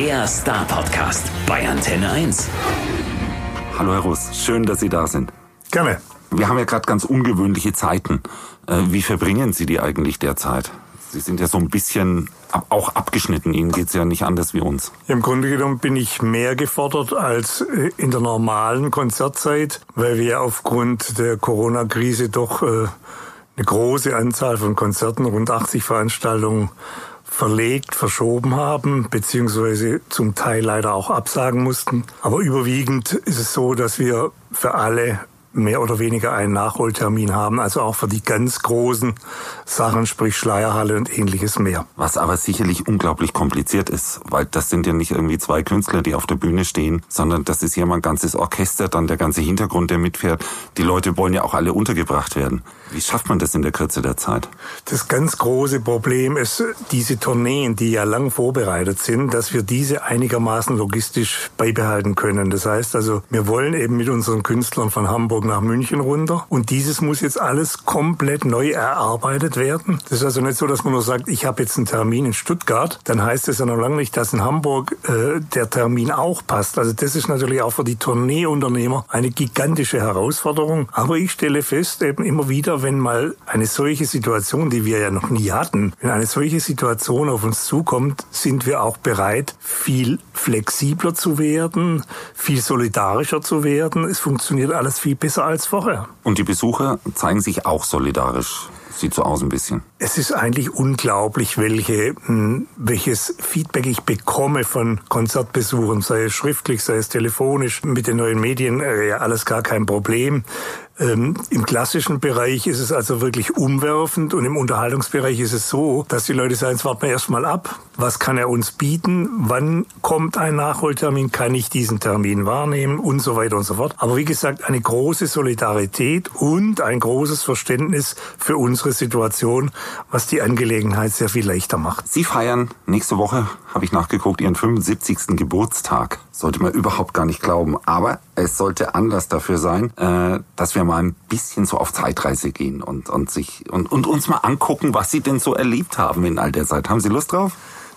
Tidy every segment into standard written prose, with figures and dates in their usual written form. Der Star-Podcast bei Antenne 1. Hallo Herr Russ, schön, dass Sie da sind. Gerne. Wir haben ja gerade ganz ungewöhnliche Zeiten. Wie verbringen Sie die eigentlich derzeit? Sie sind ja so ein bisschen auch abgeschnitten. Ihnen geht's ja nicht anders wie uns. Im Grunde genommen bin ich mehr gefordert als in der normalen Konzertzeit, weil wir aufgrund der Corona-Krise doch eine große Anzahl von Konzerten, rund 80 Veranstaltungen, verlegt, verschoben haben, beziehungsweise zum Teil leider auch absagen mussten. Aber überwiegend ist es so, dass wir für alle mehr oder weniger einen Nachholtermin haben, also auch für die ganz großen Sachen, sprich Schleyerhalle und ähnliches mehr. Was aber sicherlich unglaublich kompliziert ist, weil das sind ja nicht irgendwie zwei Künstler, die auf der Bühne stehen, sondern das ist ja mal ein ganzes Orchester, dann der ganze Hintergrund, der mitfährt. Die Leute wollen ja auch alle untergebracht werden. Wie schafft man das in der Kürze der Zeit? Das ganz große Problem ist, diese Tourneen, die ja lang vorbereitet sind, dass wir diese einigermaßen logistisch beibehalten können. Das heißt also, wir wollen eben mit unseren Künstlern von Hamburg nach München runter. Und dieses muss jetzt alles komplett neu erarbeitet werden. Das ist also nicht so, dass man nur sagt, ich habe jetzt einen Termin in Stuttgart. Dann heißt es ja noch lange nicht, dass in Hamburg der Termin auch passt. Also das ist natürlich auch für die Tourneeunternehmer eine gigantische Herausforderung. Aber ich stelle fest, eben immer wieder, wenn mal eine solche Situation, die wir ja noch nie hatten, wenn eine solche Situation auf uns zukommt, sind wir auch bereit, viel flexibler zu werden, viel solidarischer zu werden. Es funktioniert alles viel besser als vorher. Und die Besucher zeigen sich auch solidarisch. Sieht so aus ein bisschen. Es ist eigentlich unglaublich, welches Feedback ich bekomme von Konzertbesuchern, sei es schriftlich, sei es telefonisch. Mit den neuen Medien alles gar kein Problem. Im klassischen Bereich ist es also wirklich umwerfend und im Unterhaltungsbereich ist es so, dass die Leute sagen, jetzt warten wir erstmal ab, was kann er uns bieten, wann kommt ein Nachholtermin, kann ich diesen Termin wahrnehmen und so weiter und so fort. Aber wie gesagt, eine große Solidarität und ein großes Verständnis für unsere Situation, was die Angelegenheit sehr viel leichter macht. Sie feiern nächste Woche, habe ich nachgeguckt, Ihren 75. Geburtstag. Sollte man überhaupt gar nicht glauben, aber es sollte Anlass dafür sein, dass wir mal ein bisschen so auf Zeitreise gehen und uns mal angucken, was Sie denn so erlebt haben in all der Zeit. Haben Sie Lust drauf?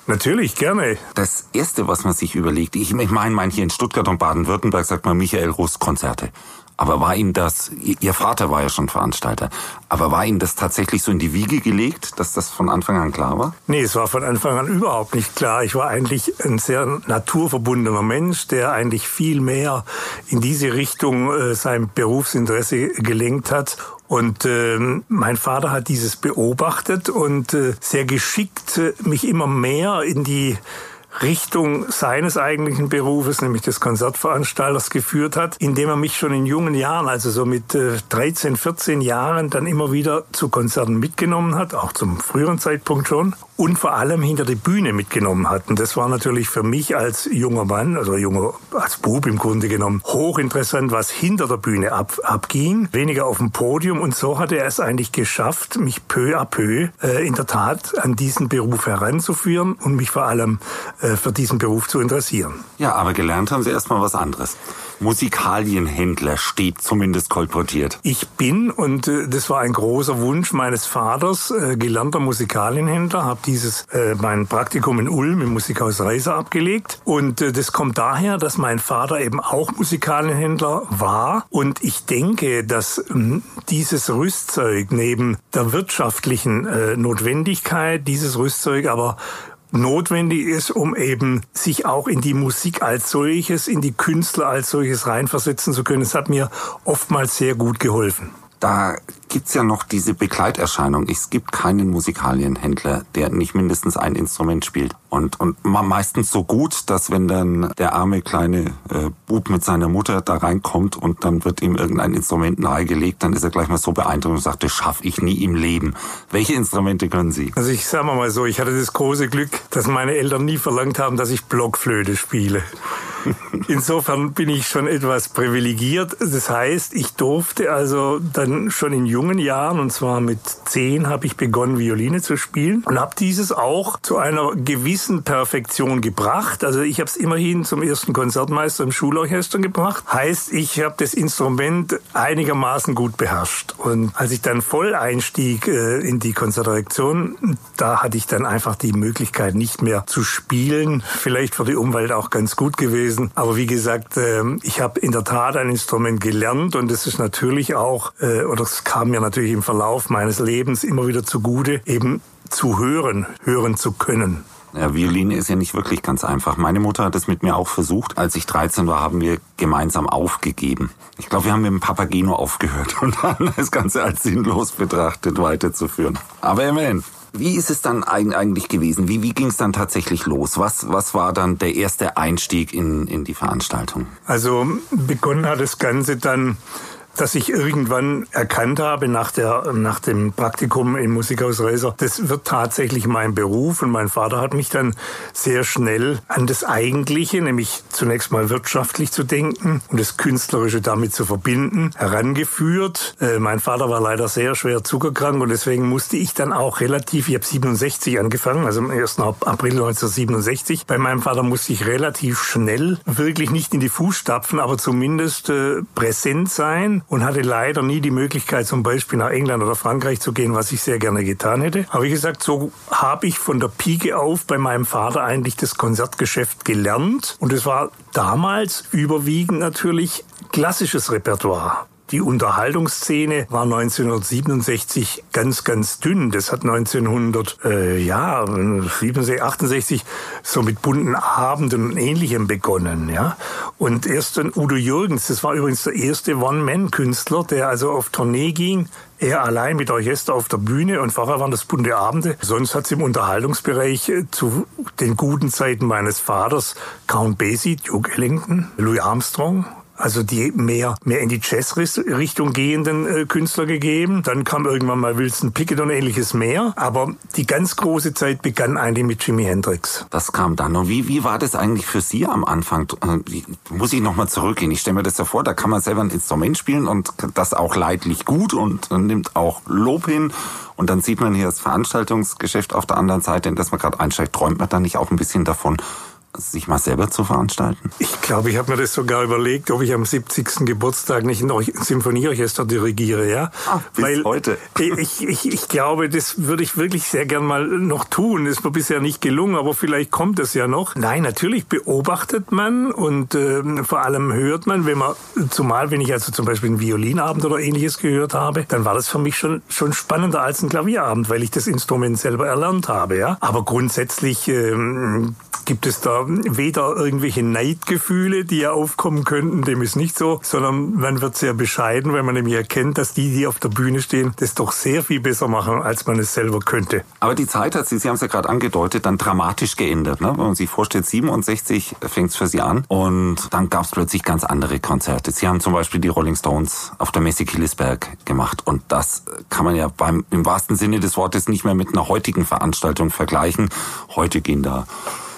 Natürlich, gerne. Das Erste, was man sich überlegt, ich meine, man hier in Stuttgart und Baden-Württemberg sagt man Michael Russ Konzerte. Aber war Ihnen das, Ihr Vater war ja schon Veranstalter, aber war Ihnen das tatsächlich so in die Wiege gelegt, dass das von Anfang an klar war? Nee, es war von Anfang an überhaupt nicht klar. Ich war eigentlich ein sehr naturverbundener Mensch, der eigentlich viel mehr in diese Richtung sein Berufsinteresse gelenkt hat. Und mein Vater hat dieses beobachtet und sehr geschickt mich immer mehr in die Richtung seines eigentlichen Berufes, nämlich des Konzertveranstalters, geführt hat, indem er mich schon in jungen Jahren, also so mit 13, 14 Jahren, dann immer wieder zu Konzerten mitgenommen hat, auch zum früheren Zeitpunkt schon, und vor allem hinter die Bühne mitgenommen hat. Und das war natürlich für mich als junger Mann, also als Bub im Grunde genommen, hochinteressant, was hinter der Bühne abging, weniger auf dem Podium. Und so hat er es eigentlich geschafft, mich peu à peu in der Tat an diesen Beruf heranzuführen und mich vor allem für diesen Beruf zu interessieren. Ja, aber gelernt haben Sie erstmal was anderes. Musikalienhändler steht zumindest kolportiert. Ich bin, und das war ein großer Wunsch meines Vaters, gelernter Musikalienhändler, habe mein Praktikum in Ulm im Musikhaus Reiser abgelegt. Und das kommt daher, dass mein Vater eben auch Musikalienhändler war. Und ich denke, dass dieses Rüstzeug neben der wirtschaftlichen Notwendigkeit, dieses Rüstzeug aber notwendig ist, um eben sich auch in die Musik als solches, in die Künstler als solches reinversetzen zu können. Das hat mir oftmals sehr gut geholfen. Da gibt's ja noch diese Begleiterscheinung. Es gibt keinen Musikalienhändler, der nicht mindestens ein Instrument spielt. Und meistens so gut, dass wenn dann der arme kleine Bub mit seiner Mutter da reinkommt und dann wird ihm irgendein Instrument nahegelegt, dann ist er gleich mal so beeindruckt und sagt, das schaffe ich nie im Leben. Welche Instrumente können Sie? Also ich sage mal so, ich hatte das große Glück, dass meine Eltern nie verlangt haben, dass ich Blockflöte spiele. Insofern bin ich schon etwas privilegiert. Das heißt, ich durfte also dann schon in jungen Jahren, und zwar mit 10, habe ich begonnen, Violine zu spielen und habe dieses auch zu einer gewissen Perfektion gebracht. Also ich habe es immerhin zum ersten Konzertmeister im Schulorchester gebracht. Heißt, ich habe das Instrument einigermaßen gut beherrscht. Und als ich dann voll einstieg in die Konzertdirektion, da hatte ich dann einfach die Möglichkeit, nicht mehr zu spielen. Vielleicht für die Umwelt auch ganz gut gewesen. Aber wie gesagt, ich habe in der Tat ein Instrument gelernt und es ist natürlich auch, oder es kam mir natürlich im Verlauf meines Lebens immer wieder zugute, eben zu hören, hören zu können. Ja, Violine ist ja nicht wirklich ganz einfach. Meine Mutter hat es mit mir auch versucht. Als ich 13 war, haben wir gemeinsam aufgegeben. Ich glaube, wir haben mit dem Papageno aufgehört und haben das Ganze als sinnlos betrachtet weiterzuführen. Aber immerhin. Wie ist es dann eigentlich gewesen? Wie ging es dann tatsächlich los? Was war dann der erste Einstieg in die Veranstaltung? Also begonnen hat das Ganze dann, dass ich irgendwann erkannt habe nach dem Praktikum im Musikhaus Reiser, das wird tatsächlich mein Beruf. Und mein Vater hat mich dann sehr schnell an das Eigentliche, nämlich zunächst mal wirtschaftlich zu denken und das Künstlerische damit zu verbinden, herangeführt. Mein Vater war leider sehr schwer zuckerkrank und deswegen musste ich dann auch relativ, ich habe 67 angefangen, also am 1. April 1967. Bei meinem Vater musste ich relativ schnell, wirklich nicht in die Fußstapfen, aber zumindest präsent sein, und hatte leider nie die Möglichkeit, zum Beispiel nach England oder Frankreich zu gehen, was ich sehr gerne getan hätte. Aber wie gesagt, so habe ich von der Pike auf bei meinem Vater eigentlich das Konzertgeschäft gelernt. Und es war damals überwiegend natürlich klassisches Repertoire. Die Unterhaltungsszene war 1967 ganz, ganz dünn. Das hat 1968 so mit bunten Abenden und Ähnlichem begonnen. Ja? Und erst dann Udo Jürgens, das war übrigens der erste One-Man-Künstler, der also auf Tournee ging, er allein mit Orchester auf der Bühne, und vorher waren das bunte Abende. Sonst hat es im Unterhaltungsbereich zu den guten Zeiten meines Vaters Count Basie, Duke Ellington, Louis Armstrong, also die mehr in die Jazz-Richtung gehenden Künstler gegeben. Dann kam irgendwann mal Wilson Pickett und Ähnliches mehr. Aber die ganz große Zeit begann eigentlich mit Jimi Hendrix. Das kam dann. Und wie war das eigentlich für Sie am Anfang? Muss ich nochmal zurückgehen? Ich stelle mir das ja vor, da kann man selber ein Instrument spielen und das auch leidlich gut und nimmt auch Lob hin. Und dann sieht man hier das Veranstaltungsgeschäft auf der anderen Seite, in das man gerade einsteigt. Träumt man dann nicht auch ein bisschen davon, sich mal selber zu veranstalten? Ich glaube, ich habe mir das sogar überlegt, ob ich am 70. Geburtstag nicht ein Symphonieorchester dirigiere, ja? Ach, bis weil heute. Ich glaube, das würde ich wirklich sehr gern mal noch tun. Ist mir bisher nicht gelungen, aber vielleicht kommt es ja noch. Nein, natürlich beobachtet man und vor allem hört man, wenn ich also zum Beispiel einen Violinabend oder Ähnliches gehört habe, dann war das für mich schon spannender als ein Klavierabend, weil ich das Instrument selber erlernt habe, ja? Aber grundsätzlich gibt es da weder irgendwelche Neidgefühle, die ja aufkommen könnten, dem ist nicht so, sondern man wird sehr bescheiden, weil man nämlich erkennt, dass die auf der Bühne stehen, das doch sehr viel besser machen, als man es selber könnte. Aber die Zeit hat sich, Sie haben es ja gerade angedeutet, dann dramatisch geändert. Ne? Wenn man sich vorstellt, 67 fängt es für Sie an und dann gab es plötzlich ganz andere Konzerte. Sie haben zum Beispiel die Rolling Stones auf der Messe Killesberg gemacht und das kann man ja im wahrsten Sinne des Wortes nicht mehr mit einer heutigen Veranstaltung vergleichen. Heute gehen da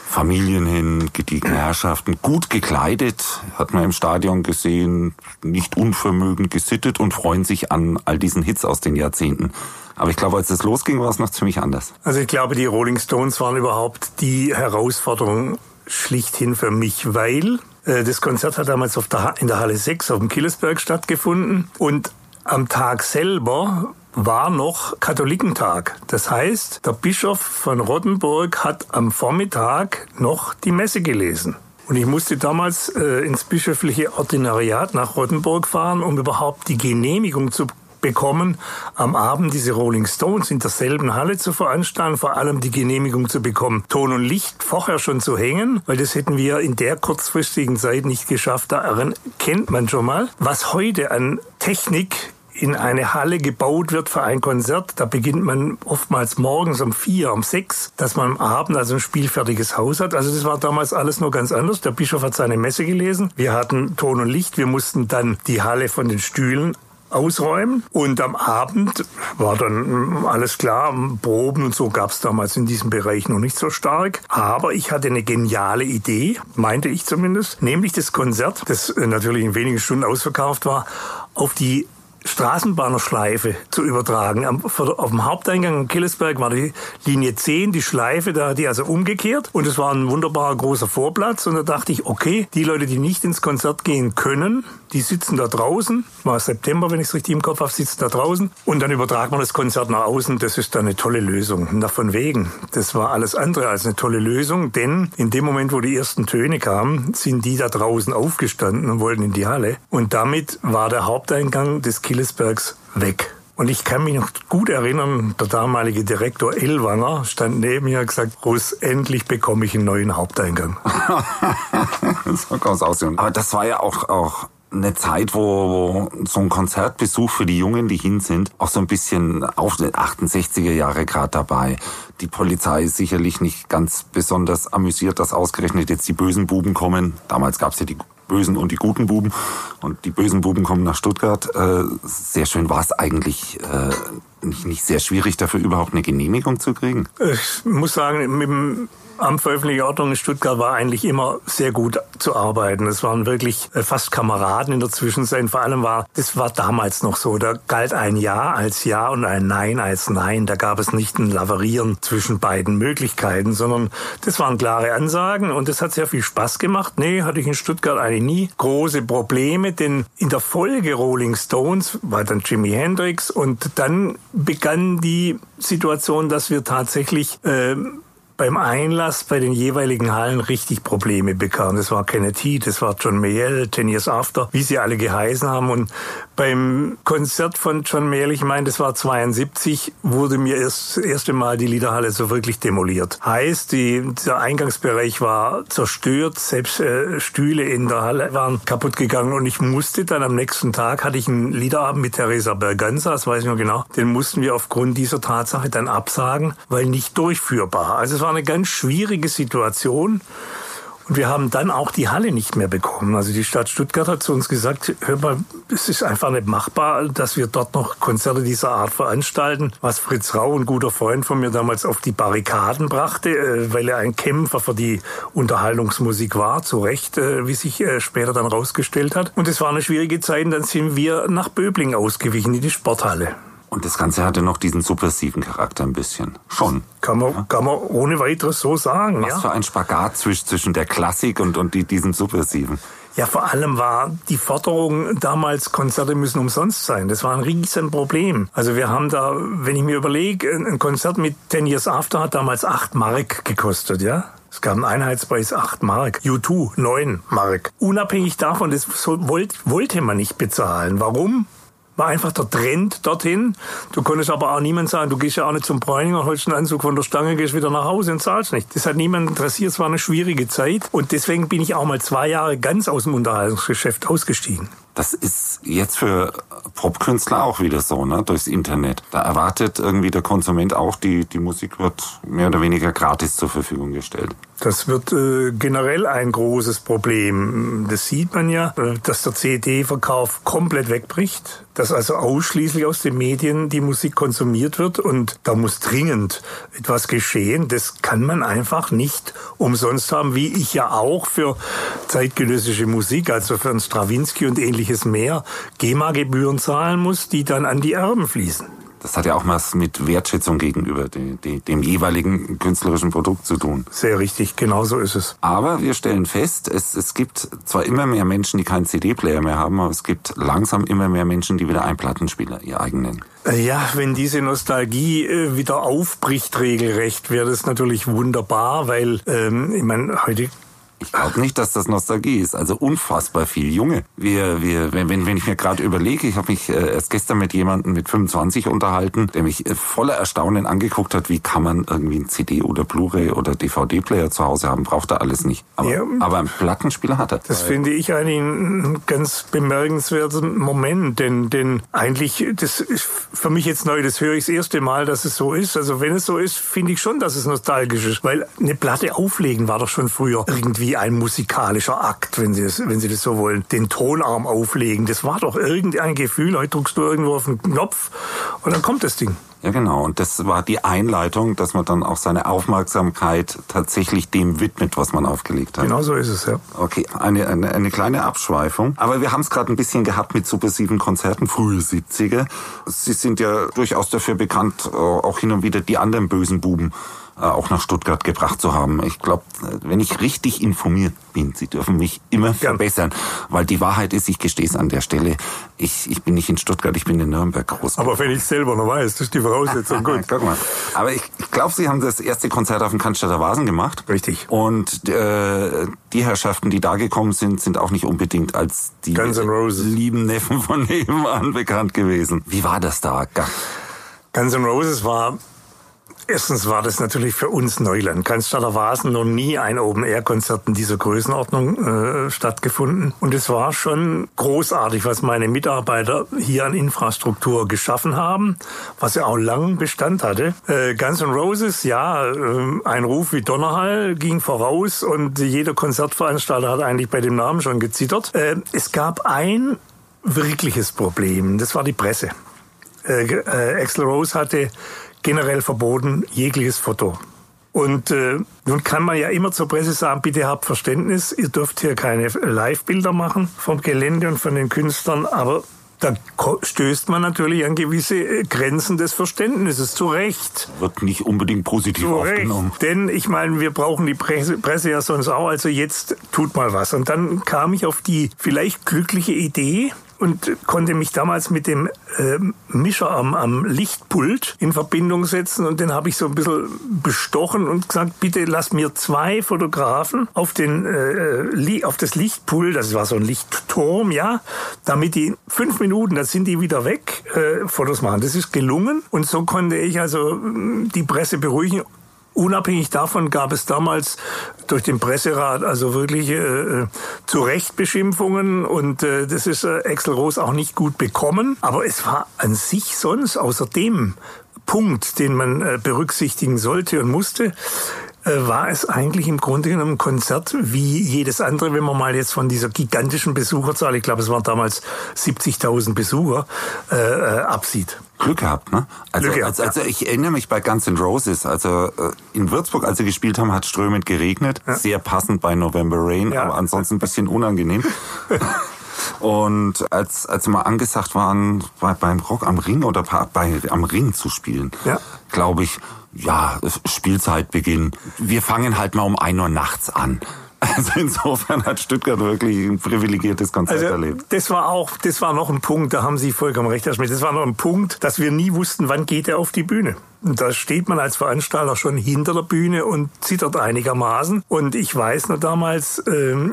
Familien hin, gediegene Herrschaften, gut gekleidet, hat man im Stadion gesehen, nicht unvermögend gesittet und freuen sich an all diesen Hits aus den Jahrzehnten. Aber ich glaube, als es losging, war es noch ziemlich anders. Also ich glaube, die Rolling Stones waren überhaupt die Herausforderung schlichthin für mich, weil das Konzert hat damals in der Halle 6 auf dem Killesberg stattgefunden und am Tag selber war noch Katholikentag. Das heißt, der Bischof von Rottenburg hat am Vormittag noch die Messe gelesen. Und ich musste damals ins bischöfliche Ordinariat nach Rottenburg fahren, um überhaupt die Genehmigung zu bekommen, am Abend diese Rolling Stones in derselben Halle zu veranstalten, vor allem die Genehmigung zu bekommen, Ton und Licht vorher schon zu hängen, weil das hätten wir in der kurzfristigen Zeit nicht geschafft. Daran kennt man schon mal, was heute an Technik in eine Halle gebaut wird für ein Konzert. Da beginnt man oftmals morgens um 4, um 6, dass man am Abend also ein spielfertiges Haus hat. Also das war damals alles nur ganz anders. Der Bischof hat seine Messe gelesen. Wir hatten Ton und Licht. Wir mussten dann die Halle von den Stühlen ausräumen. Und am Abend war dann alles klar. Proben und so gab es damals in diesem Bereich noch nicht so stark. Aber ich hatte eine geniale Idee, meinte ich zumindest, nämlich das Konzert, das natürlich in wenigen Stunden ausverkauft war, auf die Straßenbahnerschleife zu übertragen. Auf dem Haupteingang in Killesberg war die Linie 10, die Schleife, da hat die also umgekehrt. Und es war ein wunderbarer großer Vorplatz. Und da dachte ich, okay, die Leute, die nicht ins Konzert gehen können, die sitzen da draußen. War September, wenn ich es richtig im Kopf habe, sitzen da draußen. Und dann übertragen wir das Konzert nach außen. Das ist dann eine tolle Lösung. Na, von wegen. Das war alles andere als eine tolle Lösung. Denn in dem Moment, wo die ersten Töne kamen, sind die da draußen aufgestanden und wollten in die Halle. Und damit war der Haupteingang des Killesbergs weg. Und ich kann mich noch gut erinnern, der damalige Direktor Ellwanger stand neben mir und gesagt, Russ, endlich bekomme ich einen neuen Haupteingang. So kann es aussehen. Aber das war ja auch eine Zeit, wo so ein Konzertbesuch für die Jungen, die hin sind, auch so ein bisschen auf den 68er Jahre gerade dabei. Die Polizei ist sicherlich nicht ganz besonders amüsiert, dass ausgerechnet jetzt die bösen Buben kommen. Damals gab es ja die Bösen und die guten Buben. Und die bösen Buben kommen nach Stuttgart. Sehr schön war es eigentlich nicht sehr schwierig, dafür überhaupt eine Genehmigung zu kriegen. Ich muss sagen, mit dem Amt für öffentliche Ordnung in Stuttgart war eigentlich immer sehr gut zu arbeiten. Es waren wirklich fast Kameraden in der Zwischenzeit. Vor allem das war damals noch so. Da galt ein Ja als Ja und ein Nein als Nein. Da gab es nicht ein Lavarieren zwischen beiden Möglichkeiten, sondern das waren klare Ansagen und das hat sehr viel Spaß gemacht. Nee, hatte ich in Stuttgart eigentlich nie große Probleme, denn in der Folge Rolling Stones war dann Jimi Hendrix und dann begann die Situation, dass wir tatsächlich beim Einlass bei den jeweiligen Hallen richtig Probleme bekamen. Das war Kenneth Heath, das war John Mayer, 10 Years After, wie sie alle geheißen haben. Und beim Konzert von John Mayer, ich meine, das war 72, wurde mir das erste Mal die Liederhalle so wirklich demoliert. Heißt, der Eingangsbereich war zerstört, selbst Stühle in der Halle waren kaputt gegangen. Und ich musste dann am nächsten Tag, hatte ich einen Liederabend mit Theresa Berganza, das weiß ich noch genau, den mussten wir aufgrund dieser Tatsache dann absagen, weil nicht durchführbar. Also es war eine ganz schwierige Situation und wir haben dann auch die Halle nicht mehr bekommen. Also die Stadt Stuttgart hat zu uns gesagt, hör mal, es ist einfach nicht machbar, dass wir dort noch Konzerte dieser Art veranstalten, was Fritz Rau, ein guter Freund von mir, damals auf die Barrikaden brachte, weil er ein Kämpfer für die Unterhaltungsmusik war, zu Recht, wie sich später dann rausgestellt hat. Und es war eine schwierige Zeit und dann sind wir nach Böblingen ausgewichen, in die Sporthalle. Und das Ganze hatte noch diesen subversiven Charakter ein bisschen. Schon. Kann man ohne weiteres so sagen. Was für ein Spagat zwischen der Klassik und diesem subversiven. Ja, vor allem war die Forderung damals, Konzerte müssen umsonst sein. Das war ein Riesenproblem. Also wir haben da, wenn ich mir überlege, ein Konzert mit 10 Years After hat damals 8 Mark gekostet, ja. Es gab einen Einheitspreis, 8 Mark. U2, 9 Mark. Unabhängig davon, das wollte man nicht bezahlen. Warum? War einfach der Trend dorthin. Du konntest aber auch niemand sagen, du gehst ja auch nicht zum Bräuninger, holst einen Anzug von der Stange, gehst wieder nach Hause und zahlst nicht. Das hat niemanden interessiert, es war eine schwierige Zeit. Und deswegen bin ich auch mal 2 Jahre ganz aus dem Unterhaltungsgeschäft ausgestiegen. Das ist jetzt für Popkünstler auch wieder so, ne? Durchs Internet. Da erwartet irgendwie der Konsument auch, die Musik wird mehr oder weniger gratis zur Verfügung gestellt. Das wird generell ein großes Problem. Das sieht man ja, dass der CD-Verkauf komplett wegbricht, dass also ausschließlich aus den Medien die Musik konsumiert wird und da muss dringend etwas geschehen. Das kann man einfach nicht umsonst haben, wie ich ja auch für zeitgenössische Musik, also für einen Strawinsky und ähnliches mehr, GEMA-Gebühren zahlen muss, die dann an die Erben fließen. Das hat ja auch was mit Wertschätzung gegenüber dem jeweiligen künstlerischen Produkt zu tun. Sehr richtig, genau so ist es. Aber wir stellen fest, es gibt zwar immer mehr Menschen, die keinen CD-Player mehr haben, aber es gibt langsam immer mehr Menschen, die wieder einen Plattenspieler, ihr eigenen. Ja, wenn diese Nostalgie wieder aufbricht regelrecht, wäre das natürlich wunderbar, weil, ich meine, heute... Ich glaube nicht, dass das Nostalgie ist. Also unfassbar viel Junge. Wenn ich mir gerade überlege, ich habe mich erst gestern mit jemandem mit 25 unterhalten, der mich voller Erstaunen angeguckt hat, wie kann man irgendwie einen CD oder Blu-ray oder DVD-Player zu Hause haben, braucht er alles nicht. Aber einen Plattenspieler hat er. Das finde ich eigentlich einen ganz bemerkenswerten Moment, denn eigentlich, das ist für mich jetzt neu, das höre ich das erste Mal, dass es so ist. Also wenn es so ist, finde ich schon, dass es nostalgisch ist, weil eine Platte auflegen war doch schon früher irgendwie wie ein musikalischer Akt, wenn Sie das so wollen, den Tonarm auflegen. Das war doch irgendein Gefühl, heute drückst du irgendwo auf einen Knopf und dann kommt das Ding. Ja, genau. Und das war die Einleitung, dass man dann auch seine Aufmerksamkeit tatsächlich dem widmet, was man aufgelegt hat. Genau so ist es, ja. Okay, eine kleine Abschweifung. Aber wir haben es gerade ein bisschen gehabt mit subversiven Konzerten, frühe 70er. Sie sind ja durchaus dafür bekannt, auch hin und wieder die anderen bösen Buben auch nach Stuttgart gebracht zu haben. Ich glaube, wenn ich richtig informiert bin, Sie dürfen mich immer verbessern, weil die Wahrheit ist, ich gestehe es an der Stelle, ich bin nicht in Stuttgart, ich bin in Nürnberg groß. Aber wenn ich es selber noch weiß, das ist die Voraussetzung. Gut. Guck mal. Aber ich glaube, Sie haben das erste Konzert auf dem Cannstatter Wasen gemacht. Richtig. Und die Herrschaften, die da gekommen sind, sind auch nicht unbedingt als die Guns N' Roses lieben Neffen von nebenan bekannt gewesen. Wie war das da? Guns N' Roses war... Erstens war das natürlich für uns Neuland. Cannstatter Wasen, noch nie ein Open-Air-Konzert in dieser Größenordnung stattgefunden. Und es war schon großartig, was meine Mitarbeiter hier an Infrastruktur geschaffen haben, was ja auch lang Bestand hatte. Guns N' Roses, ja, ein Ruf wie Donnerhall ging voraus und jeder Konzertveranstalter hat eigentlich bei dem Namen schon gezittert. Es gab ein wirkliches Problem, das war die Presse. Axl Rose hatte generell verboten, jegliches Foto. Und nun kann man ja immer zur Presse sagen, bitte habt Verständnis, ihr dürft hier keine Live-Bilder machen vom Gelände und von den Künstlern, aber da stößt man natürlich an gewisse Grenzen des Verständnisses, zu Recht. Wird nicht unbedingt positiv aufgenommen. Denn ich meine, wir brauchen die Presse ja sonst auch, also jetzt tut mal was. Und dann kam ich auf die vielleicht glückliche Idee, und konnte mich damals mit dem Mischer am Lichtpult in Verbindung setzen. Und den habe ich so ein bisschen bestochen und gesagt, bitte lass mir 2 Fotografen auf das Lichtpult, das war so ein Lichtturm, ja, damit die 5 Minuten, dann sind die wieder weg, Fotos machen. Das ist gelungen. Und so konnte ich also die Presse beruhigen. Unabhängig davon gab es damals durch den Presserat also wirklich zu Recht Beschimpfungen und das ist Axl Rose auch nicht gut bekommen. Aber es war an sich sonst, außer dem Punkt, den man berücksichtigen sollte und musste, war es eigentlich im Grunde genommen ein Konzert wie jedes andere, wenn man mal jetzt von dieser gigantischen Besucherzahl, ich glaube es waren damals 70.000 Besucher, absieht. Glück gehabt, ne? Also ich erinnere mich bei Guns N' Roses, also in Würzburg, als sie gespielt haben, hat strömend geregnet, ja. Sehr passend bei November Rain, ja. Aber ansonsten ein bisschen unangenehm. Und als sie mal angesagt waren, beim Rock am Ring oder am Ring zu spielen, ja. Glaube ich, ja, Spielzeitbeginn. Wir fangen halt mal um 1 Uhr nachts an. Also insofern hat Stuttgart wirklich ein privilegiertes Konzert erlebt. Das war noch ein Punkt, da haben Sie vollkommen recht, Herr Schmidt. Das war noch ein Punkt, dass wir nie wussten, wann geht er auf die Bühne. Da steht man als Veranstalter schon hinter der Bühne und zittert einigermaßen. Und ich weiß noch damals,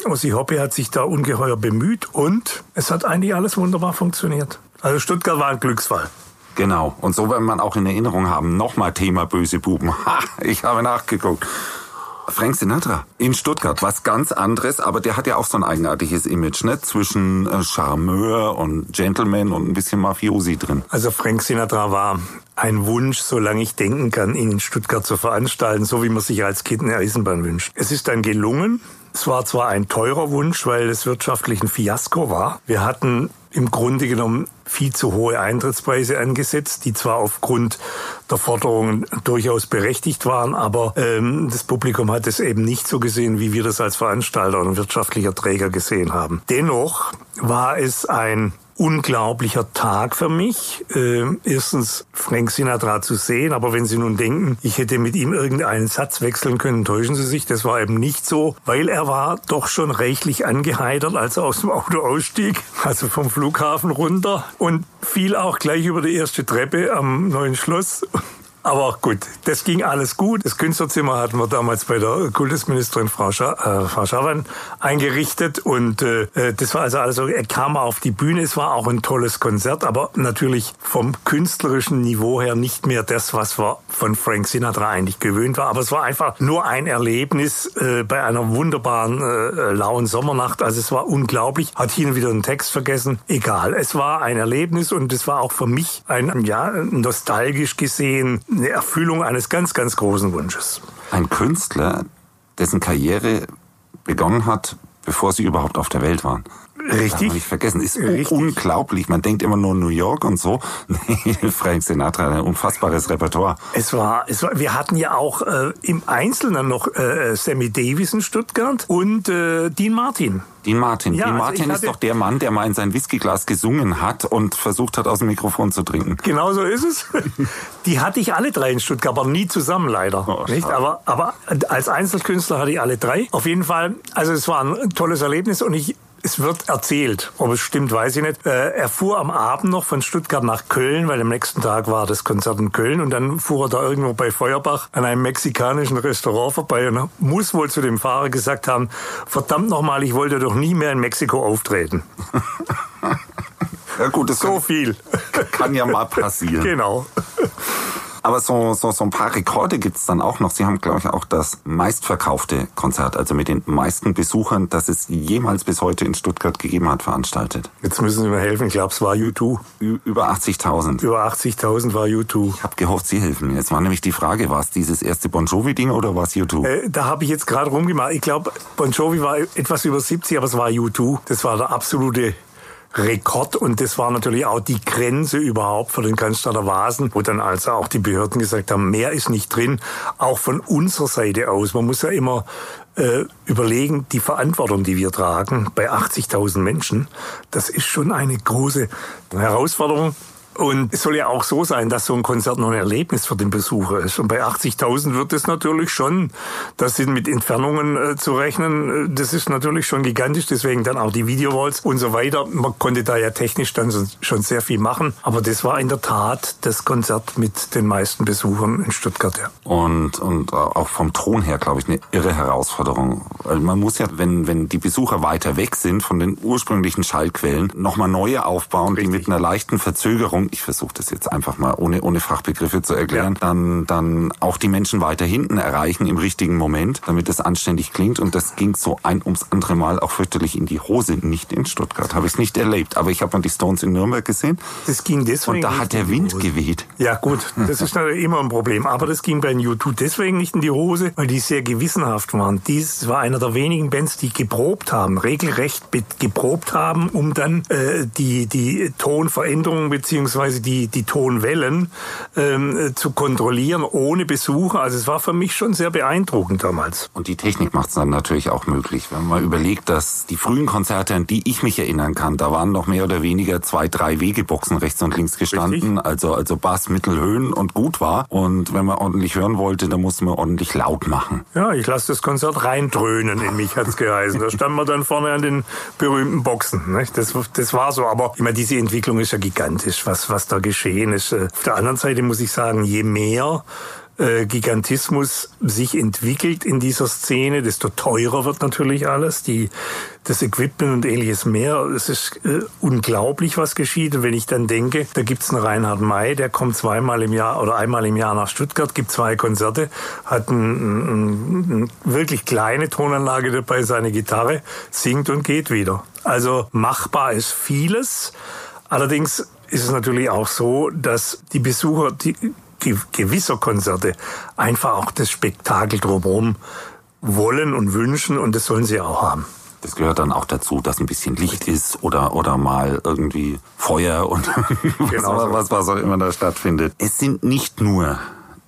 Ossi Hoppe hat sich da ungeheuer bemüht und es hat eigentlich alles wunderbar funktioniert. Also Stuttgart war ein Glücksfall. Genau. Und so werden man auch in Erinnerung haben. Nochmal Thema böse Buben. Ha, ich habe nachgeguckt. Frank Sinatra in Stuttgart, was ganz anderes, aber der hat ja auch so ein eigenartiges Image, ne? Zwischen Charmeur und Gentleman und ein bisschen Mafiosi drin. Also Frank Sinatra war ein Wunsch, solange ich denken kann, ihn in Stuttgart zu veranstalten, so wie man sich als Kind eine Eisenbahn wünscht. Es ist dann gelungen. Es war zwar ein teurer Wunsch, weil es wirtschaftlich ein Fiasko war. Wir hatten im Grunde genommen viel zu hohe Eintrittspreise angesetzt, die zwar aufgrund der Forderungen durchaus berechtigt waren, aber das Publikum hat es eben nicht so gesehen, wie wir das als Veranstalter und wirtschaftlicher Träger gesehen haben. Dennoch war es ein unglaublicher Tag für mich. Erstens Frank Sinatra zu sehen, aber wenn Sie nun denken, ich hätte mit ihm irgendeinen Satz wechseln können, täuschen Sie sich, das war eben nicht so, weil er war doch schon reichlich angeheitert, als er aus dem Auto ausstieg, also vom Flughafen runter und fiel auch gleich über die erste Treppe am Neuen Schloss. Aber gut, das ging alles gut. Das Künstlerzimmer hatten wir damals bei der Kultusministerin Frau Schavan eingerichtet. Und das war also alles so, er kam auf die Bühne. Es war auch ein tolles Konzert, aber natürlich vom künstlerischen Niveau her nicht mehr das, was wir von Frank Sinatra eigentlich gewöhnt waren. Aber es war einfach nur ein Erlebnis bei einer wunderbaren, lauen Sommernacht. Also es war unglaublich. Hat hin und wieder einen Text vergessen. Egal, es war ein Erlebnis und es war auch für mich ein, ja, nostalgisch gesehen, eine Erfüllung eines ganz, ganz großen Wunsches. Ein Künstler, dessen Karriere begonnen hat, bevor sie überhaupt auf der Welt waren. Richtig. Darf man nicht vergessen. Ist richtig. Unglaublich. Man denkt immer nur New York und so. Frank Sinatra, ein unfassbares Repertoire. Es war wir hatten ja auch im Einzelnen noch Sammy Davis in Stuttgart und Dean Martin. Ja, Dean Martin ist doch der Mann, der mal in sein Whiskyglas gesungen hat und versucht hat, aus dem Mikrofon zu trinken. Genau so ist es. Die hatte ich alle drei in Stuttgart, aber nie zusammen leider. Oh, nicht? Aber als Einzelkünstler hatte ich alle drei. Auf jeden Fall, also es war ein tolles Erlebnis und es wird erzählt, ob es stimmt, weiß ich nicht. Er fuhr am Abend noch von Stuttgart nach Köln, weil am nächsten Tag war das Konzert in Köln. Und dann fuhr er da irgendwo bei Feuerbach an einem mexikanischen Restaurant vorbei und muss wohl zu dem Fahrer gesagt haben, verdammt nochmal, ich wollte doch nie mehr in Mexiko auftreten. Ja gut, das so viel. Kann ja mal passieren. Genau. Aber so ein paar Rekorde gibt's dann auch noch. Sie haben, glaube ich, auch das meistverkaufte Konzert, also mit den meisten Besuchern, das es jemals bis heute in Stuttgart gegeben hat, veranstaltet. Jetzt müssen Sie mir helfen. Ich glaube, es war U2. Über 80.000. Über 80.000 war U2. Ich habe gehofft, Sie helfen mir. Jetzt war nämlich die Frage, war es dieses erste Bon Jovi-Ding oder war es U2? Da habe ich jetzt gerade rumgemacht. Ich glaube, Bon Jovi war etwas über 70, aber es war U2. Das war der absolute Rekord und das war natürlich auch die Grenze überhaupt für den Cannstatter Wasen, wo dann also auch die Behörden gesagt haben, mehr ist nicht drin, auch von unserer Seite aus. Man muss ja immer überlegen, die Verantwortung, die wir tragen bei 80.000 Menschen, das ist schon eine große Herausforderung. Und es soll ja auch so sein, dass so ein Konzert noch ein Erlebnis für den Besucher ist. Und bei 80.000 wird es natürlich schon, das sind mit Entfernungen zu rechnen, das ist natürlich schon gigantisch, deswegen dann auch die Videowalls und so weiter. Man konnte da ja technisch dann schon sehr viel machen, aber das war in der Tat das Konzert mit den meisten Besuchern in Stuttgart. Ja. Und auch vom Thron her, glaube ich, eine irre Herausforderung. Man muss ja, wenn die Besucher weiter weg sind von den ursprünglichen Schallquellen, nochmal neue aufbauen, richtig, die mit einer leichten Verzögerung, ich versuche das jetzt einfach mal ohne Fachbegriffe zu erklären, dann auch die Menschen weiter hinten erreichen im richtigen Moment, damit das anständig klingt. Und das ging so ein ums andere Mal auch fürchterlich in die Hose. Nicht in Stuttgart, habe ich es nicht erlebt. Aber ich habe mal die Stones in Nürnberg gesehen. Das ging deswegen. Und da hat der Wind geweht. Ja gut, das ist natürlich immer ein Problem. Aber das ging bei den U2 deswegen nicht in die Hose, weil die sehr gewissenhaft waren. Dies war einer der wenigen Bands, die geprobt haben, regelrecht geprobt haben, um dann die Tonveränderungen beziehungsweise die Tonwellen zu kontrollieren ohne Besucher. Also es war für mich schon sehr beeindruckend damals. Und die Technik macht es dann natürlich auch möglich. Wenn man mal überlegt, dass die frühen Konzerte, an die ich mich erinnern kann, da waren noch mehr oder weniger 2, 3 Wegeboxen rechts und links gestanden. Richtig. Also Bass, Mittel, Höhen und gut war. Und wenn man ordentlich hören wollte, dann musste man ordentlich laut machen. Ja, ich lasse das Konzert reindröhnen in mich, hat's geheißen. Da standen wir dann vorne an den berühmten Boxen. Nicht? Das war so. Aber immer diese Entwicklung ist ja gigantisch, was da geschehen ist. Auf der anderen Seite muss ich sagen, je mehr Gigantismus sich entwickelt in dieser Szene, desto teurer wird natürlich alles. Das Equipment und ähnliches mehr. Es ist unglaublich, was geschieht. Und wenn ich dann denke, da gibt's einen Reinhard May, der kommt zweimal im Jahr oder einmal im Jahr nach Stuttgart, gibt 2 Konzerte, hat eine wirklich kleine Tonanlage dabei, seine Gitarre, singt und geht wieder. Also machbar ist vieles. Allerdings ist es natürlich auch so, dass die Besucher gewisser Konzerte einfach auch das Spektakel drumherum wollen und wünschen und das sollen sie auch haben. Das gehört dann auch dazu, dass ein bisschen Licht ist oder mal irgendwie Feuer und was auch immer da stattfindet. Es sind nicht nur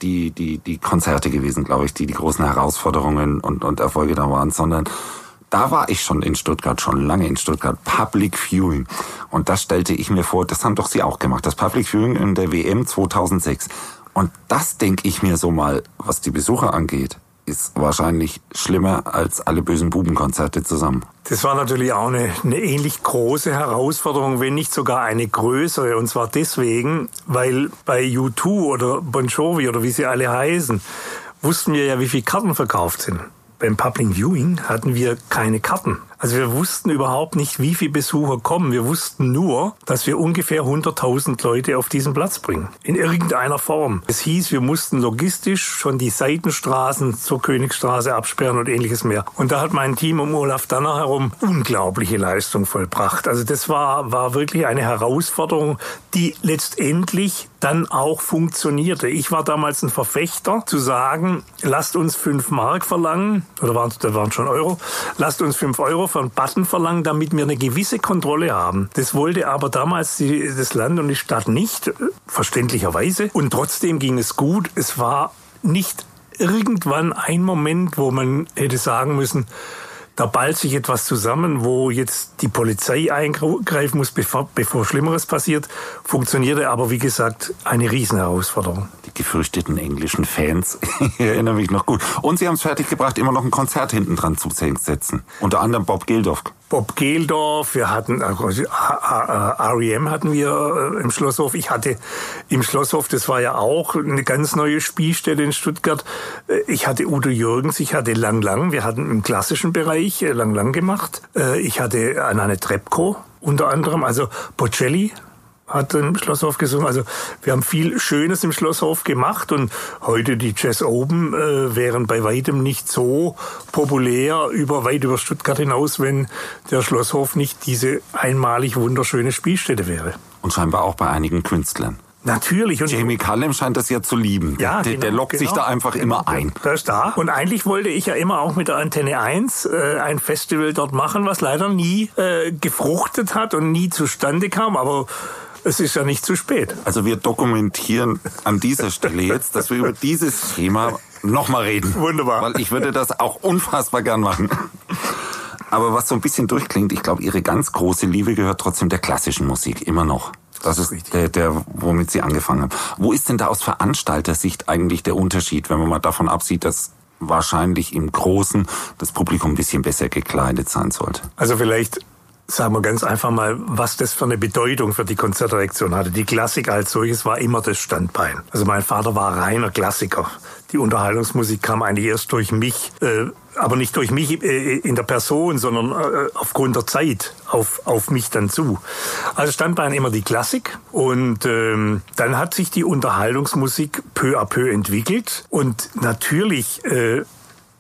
die Konzerte gewesen, glaube ich, die großen Herausforderungen und Erfolge da waren, sondern da war ich schon lange in Stuttgart, Public Viewing. Und das stellte ich mir vor, das haben doch Sie auch gemacht, das Public Viewing in der WM 2006. Und das denke ich mir so mal, was die Besucher angeht, ist wahrscheinlich schlimmer als alle bösen Bubenkonzerte zusammen. Das war natürlich auch eine ähnlich große Herausforderung, wenn nicht sogar eine größere. Und zwar deswegen, weil bei U2 oder Bon Jovi oder wie sie alle heißen, wussten wir ja, wie viele Karten verkauft sind. Beim Public Viewing hatten wir keine Karten. Also wir wussten überhaupt nicht, wie viele Besucher kommen. Wir wussten nur, dass wir ungefähr 100.000 Leute auf diesen Platz bringen. In irgendeiner Form. Es hieß, wir mussten logistisch schon die Seitenstraßen zur Königstraße absperren und ähnliches mehr. Und da hat mein Team um Olaf Danner herum unglaubliche Leistung vollbracht. Also das war wirklich eine Herausforderung, die letztendlich dann auch funktionierte. Ich war damals ein Verfechter, zu sagen, lasst uns 5 Mark verlangen, oder da waren schon Euro, lasst uns 5 Euro für einen Button verlangen, damit wir eine gewisse Kontrolle haben. Das wollte aber damals das Land und die Stadt nicht, verständlicherweise. Und trotzdem ging es gut. Es war nicht irgendwann ein Moment, wo man hätte sagen müssen, da ballt sich etwas zusammen, wo jetzt die Polizei eingreifen muss, bevor Schlimmeres passiert. Funktionierte aber, wie gesagt, eine Riesenherausforderung. Die gefürchteten englischen Fans, ich erinnere mich noch gut. Und Sie haben es fertiggebracht, immer noch ein Konzert hinten dran zu setzen. Unter anderem Bob Geldorf, wir hatten R.E.M. hatten wir im Schlosshof. Ich hatte im Schlosshof, das war ja auch eine ganz neue Spielstätte in Stuttgart. Ich hatte Udo Jürgens, ich hatte Lang Lang. Wir hatten im klassischen Bereich Lang Lang gemacht. Ich hatte Anne Trebko unter anderem, also Bocelli hat im Schlosshof gesungen. Also wir haben viel Schönes im Schlosshof gemacht und heute die Jazz Open wären bei weitem nicht so populär weit über Stuttgart hinaus, wenn der Schlosshof nicht diese einmalig wunderschöne Spielstätte wäre. Und scheinbar auch bei einigen Künstlern. Natürlich. Und Jamie Cullum scheint das ja zu lieben. Ja, der lockt sich da einfach immer ein. Das ist da. Und eigentlich wollte ich ja immer auch mit der Antenne 1 ein Festival dort machen, was leider nie gefruchtet hat und nie zustande kam, aber es ist ja nicht zu spät. Also wir dokumentieren an dieser Stelle jetzt, dass wir über dieses Thema nochmal reden. Wunderbar. Weil ich würde das auch unfassbar gern machen. Aber was so ein bisschen durchklingt, ich glaube, Ihre ganz große Liebe gehört trotzdem der klassischen Musik, immer noch. Das ist der, womit Sie angefangen haben. Wo ist denn da aus Veranstaltersicht eigentlich der Unterschied, wenn man mal davon absieht, dass wahrscheinlich im Großen das Publikum ein bisschen besser gekleidet sein sollte? Also vielleicht sagen wir ganz einfach mal, was das für eine Bedeutung für die Konzertdirektion hatte. Die Klassik als solches war immer das Standbein. Also mein Vater war reiner Klassiker. Die Unterhaltungsmusik kam eigentlich erst durch mich, aber nicht durch mich in der Person, sondern aufgrund der Zeit auf mich dann zu. Also Standbein immer die Klassik und dann hat sich die Unterhaltungsmusik peu à peu entwickelt und natürlich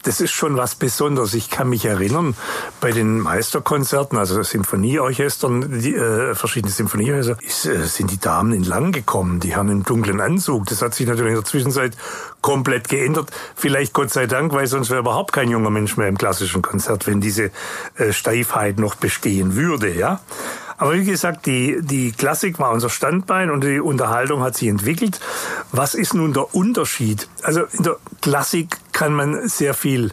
das ist schon was Besonderes. Ich kann mich erinnern, bei den Meisterkonzerten, also Symphonieorchestern, verschiedene Symphonieorchester, sind die Damen in Lang gekommen, die Herren im dunklen Anzug. Das hat sich natürlich in der Zwischenzeit komplett geändert. Vielleicht Gott sei Dank, weil sonst wäre überhaupt kein junger Mensch mehr im klassischen Konzert, wenn diese Steifheit noch bestehen würde, ja. Aber wie gesagt, die Klassik war unser Standbein und die Unterhaltung hat sich entwickelt. Was ist nun der Unterschied? Also in der Klassik kann man sehr viel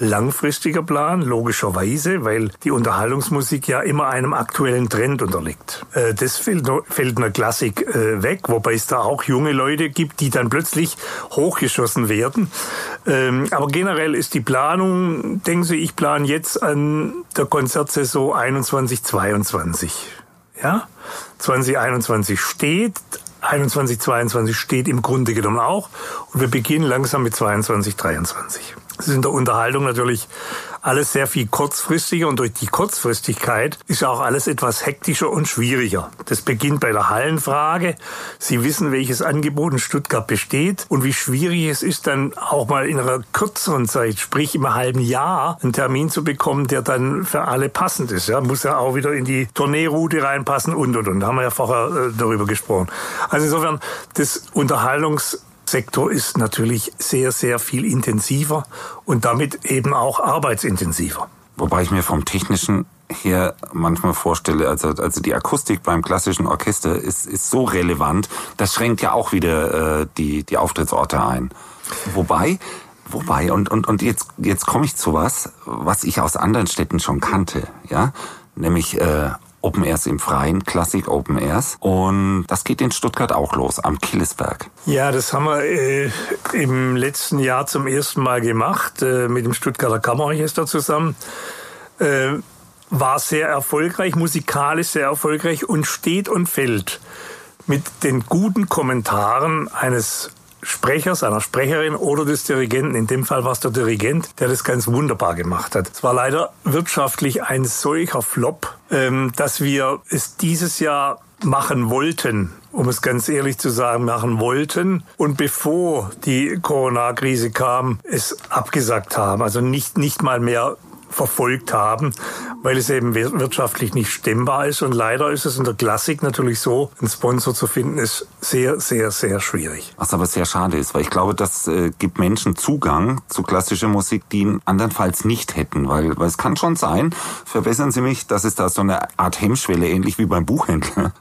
langfristiger planen, logischerweise, weil die Unterhaltungsmusik ja immer einem aktuellen Trend unterliegt. Das fällt in der Klassik weg, wobei es da auch junge Leute gibt, die dann plötzlich hochgeschossen werden. Aber generell ist die Planung, denken Sie, ich plane jetzt an der Konzertsaison 21-22. Ja? 2021 steht, 21-22 steht im Grunde genommen auch und wir beginnen langsam mit 22-23. Das ist in der Unterhaltung natürlich alles sehr viel kurzfristiger und durch die Kurzfristigkeit ist auch alles etwas hektischer und schwieriger. Das beginnt bei der Hallenfrage. Sie wissen, welches Angebot in Stuttgart besteht und wie schwierig es ist, dann auch mal in einer kürzeren Zeit, sprich im halben Jahr, einen Termin zu bekommen, der dann für alle passend ist. Ja, muss ja auch wieder in die Tourneeroute reinpassen und. Da haben wir ja vorher darüber gesprochen. Also insofern, das Unterhaltungssektor ist natürlich sehr, sehr viel intensiver und damit eben auch arbeitsintensiver. Wobei ich mir vom Technischen her manchmal vorstelle, also die Akustik beim klassischen Orchester ist so relevant, das schränkt ja auch wieder die Auftrittsorte ein. Wobei und jetzt komme ich zu was ich aus anderen Städten schon kannte, ja, nämlich Open Airs im Freien, Klassik Open Airs. Und das geht in Stuttgart auch los, am Killesberg. Ja, das haben wir im letzten Jahr zum ersten Mal gemacht, mit dem Stuttgarter Kammerorchester zusammen. War sehr erfolgreich, musikalisch sehr erfolgreich und steht und fällt mit den guten Kommentaren eines Sprechers, einer Sprecherin oder des Dirigenten. In dem Fall war es der Dirigent, der das ganz wunderbar gemacht hat. Es war leider wirtschaftlich ein solcher Flop, dass wir es dieses Jahr machen wollten, um es ganz ehrlich zu sagen, machen wollten und bevor die Corona-Krise kam, es abgesagt haben, also nicht mal mehr verfolgt haben, weil es eben wirtschaftlich nicht stemmbar ist. Und leider ist es in der Klassik natürlich so, einen Sponsor zu finden, ist sehr, sehr, sehr schwierig. Was aber sehr schade ist, weil ich glaube, das gibt Menschen Zugang zu klassischer Musik, die ihn andernfalls nicht hätten. Weil es kann schon sein, verbessern Sie mich, dass es da so eine Art Hemmschwelle, ähnlich wie beim Buchhändler,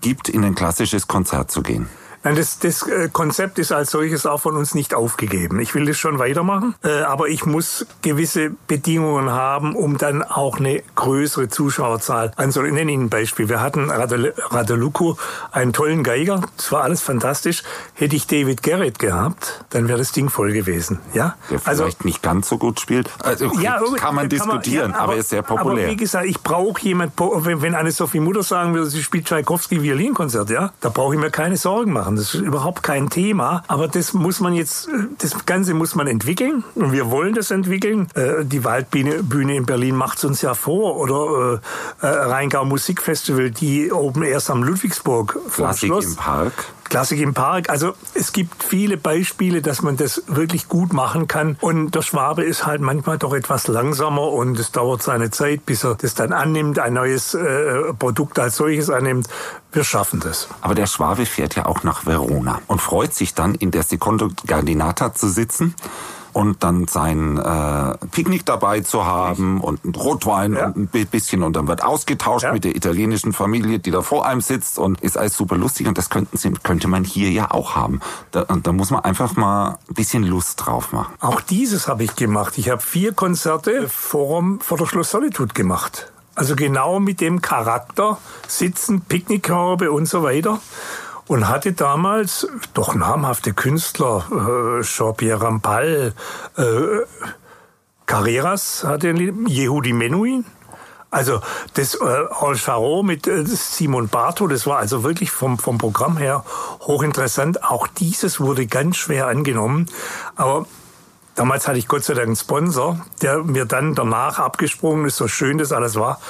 gibt, in ein klassisches Konzert zu gehen. Nein, das Konzept ist als solches auch von uns nicht aufgegeben. Ich will das schon weitermachen, aber ich muss gewisse Bedingungen haben, um dann auch eine größere Zuschauerzahl anzunehmen. Ich nenne Ihnen ein Beispiel. Wir hatten Radelucu, einen tollen Geiger. Das war alles fantastisch. Hätte ich David Garrett gehabt, dann wäre das Ding voll gewesen. Ja? Der vielleicht nicht ganz so gut spielt. Also, ja, kann man diskutieren, ja, aber er ist sehr populär. Aber wie gesagt, ich brauche jemanden, wenn Anne-Sophie Mutter sagen würde, sie spielt Tschaikowski-Violinkonzert, ja, da brauche ich mir keine Sorgen machen. Das ist überhaupt kein Thema, aber das Ganze muss man entwickeln und wir wollen das entwickeln. Die Waldbühne in Berlin macht es uns ja vor oder Rheingau Musikfestival, die oben erst am Ludwigsburg vor Schloss. Klassik im Park. Klassik im Park. Also es gibt viele Beispiele, dass man das wirklich gut machen kann. Und der Schwabe ist halt manchmal doch etwas langsamer und es dauert seine Zeit, bis er das dann annimmt, ein neues Produkt als solches annimmt. Wir schaffen das. Aber der Schwabe fährt ja auch nach Verona und freut sich dann, in der Secondo Gardinata zu sitzen und dann sein Picknick dabei zu haben und einen Rotwein und ein bisschen. Und dann wird ausgetauscht mit der italienischen Familie, die da vor einem sitzt und ist alles super lustig. Und das könnte man hier ja auch haben. Da muss man einfach mal ein bisschen Lust drauf machen. Auch dieses habe ich gemacht. Ich habe 4 Konzerte vor der Schloss Solitude gemacht. Also genau mit dem Charakter, Sitzen, Picknickkörbe und so weiter. Und hatte damals doch namhafte Künstler, Jean-Pierre Rampal, Carreras hatte ein Lied, Yehudi Menuhin. Also das Al Jarreau mit Simon Bartow, das war also wirklich vom Programm her hochinteressant. Auch dieses wurde ganz schwer angenommen, aber damals hatte ich Gott sei Dank einen Sponsor, der mir dann danach abgesprungen ist, so schön das alles war,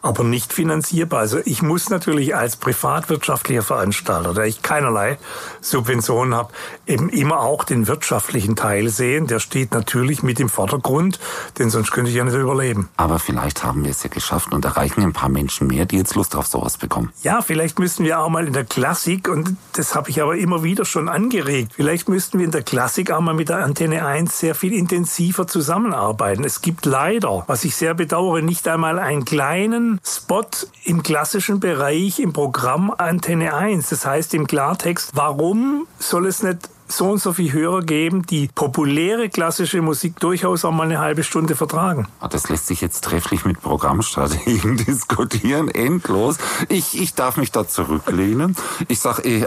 aber nicht finanzierbar. Also ich muss natürlich als privatwirtschaftlicher Veranstalter, da ich keinerlei Subventionen habe, eben immer auch den wirtschaftlichen Teil sehen. Der steht natürlich mit im Vordergrund, denn sonst könnte ich ja nicht überleben. Aber vielleicht haben wir es ja geschafft und erreichen ein paar Menschen mehr, die jetzt Lust auf sowas bekommen. Ja, vielleicht müssten wir auch mal in der Klassik, und das habe ich aber immer wieder schon angeregt, vielleicht müssten wir in der Klassik auch mal mit der Antenne 1 sehr viel intensiver zusammenarbeiten. Es gibt leider, was ich sehr bedauere, nicht einmal einen kleinen Spot im klassischen Bereich im Programm Antenne 1. Das heißt im Klartext, warum soll es nicht so und so viel Hörer geben, die populäre klassische Musik durchaus auch mal eine halbe Stunde vertragen. Das lässt sich jetzt trefflich mit Programmstrategien diskutieren, endlos. Ich darf mich da zurücklehnen. Ich sag, ich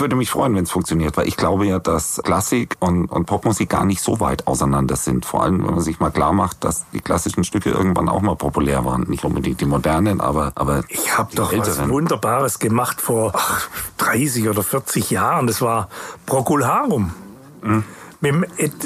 würde mich freuen, wenn es funktioniert, weil ich glaube ja, dass Klassik und Popmusik gar nicht so weit auseinander sind. Vor allem, wenn man sich mal klar macht, dass die klassischen Stücke irgendwann auch mal populär waren. Nicht unbedingt die modernen, aber ich habe doch was Wunderbares gemacht vor 30 oder 40 Jahren. Das war Procol Harum. Mhm.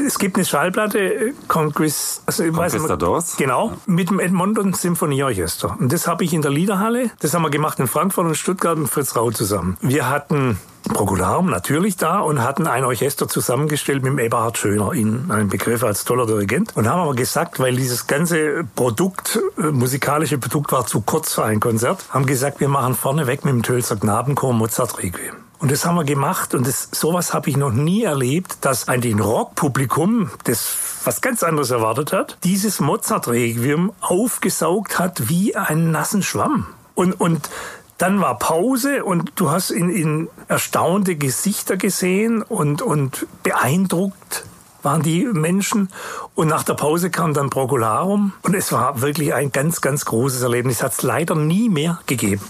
Es gibt eine Schallplatte, Conquistadors. Genau, mit dem London Symphony Orchester. Und das habe ich in der Liederhalle, das haben wir gemacht in Frankfurt und Stuttgart mit Fritz Rau zusammen. Wir hatten Procol Harum natürlich da und hatten ein Orchester zusammengestellt mit dem Eberhard Schöner, in einem Begriff als toller Dirigent. Und haben aber gesagt, weil dieses ganze Produkt, musikalische Produkt war zu kurz für ein Konzert, haben gesagt, wir machen vorneweg mit dem Tölzer Knabenchor Mozart Requiem. Und das haben wir gemacht und sowas habe ich noch nie erlebt, dass ein Rockpublikum, das was ganz anderes erwartet hat, dieses Mozart-Requiem aufgesaugt hat wie einen nassen Schwamm. Und dann war Pause und du hast in erstaunte Gesichter gesehen und beeindruckt waren die Menschen. Und nach der Pause kam dann Procol Harum und es war wirklich ein ganz, ganz großes Erlebnis. Hat es leider nie mehr gegeben.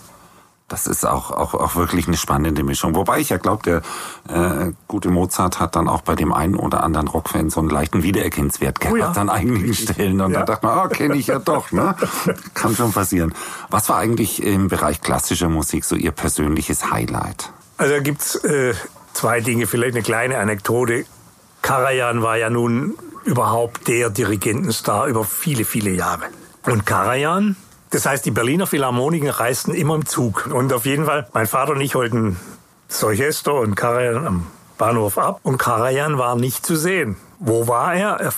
Das ist auch wirklich eine spannende Mischung. Wobei ich ja glaube, der gute Mozart hat dann auch bei dem einen oder anderen Rockfan so einen leichten Wiedererkennungswert gehabt an einigen Stellen. Und da dachte man, kenne ich ja doch. Ne? Kann schon passieren. Was war eigentlich im Bereich klassischer Musik so Ihr persönliches Highlight? Also da gibt's Zwei Dinge, vielleicht eine kleine Anekdote. Karajan war ja nun überhaupt der Dirigentenstar über viele, viele Jahre. Und Karajan, das heißt, die Berliner Philharmoniker reisten immer im Zug. Und auf jeden Fall, mein Vater und ich holten das Orchester und Karajan am Bahnhof ab. Und Karajan war nicht zu sehen. Wo war er? Er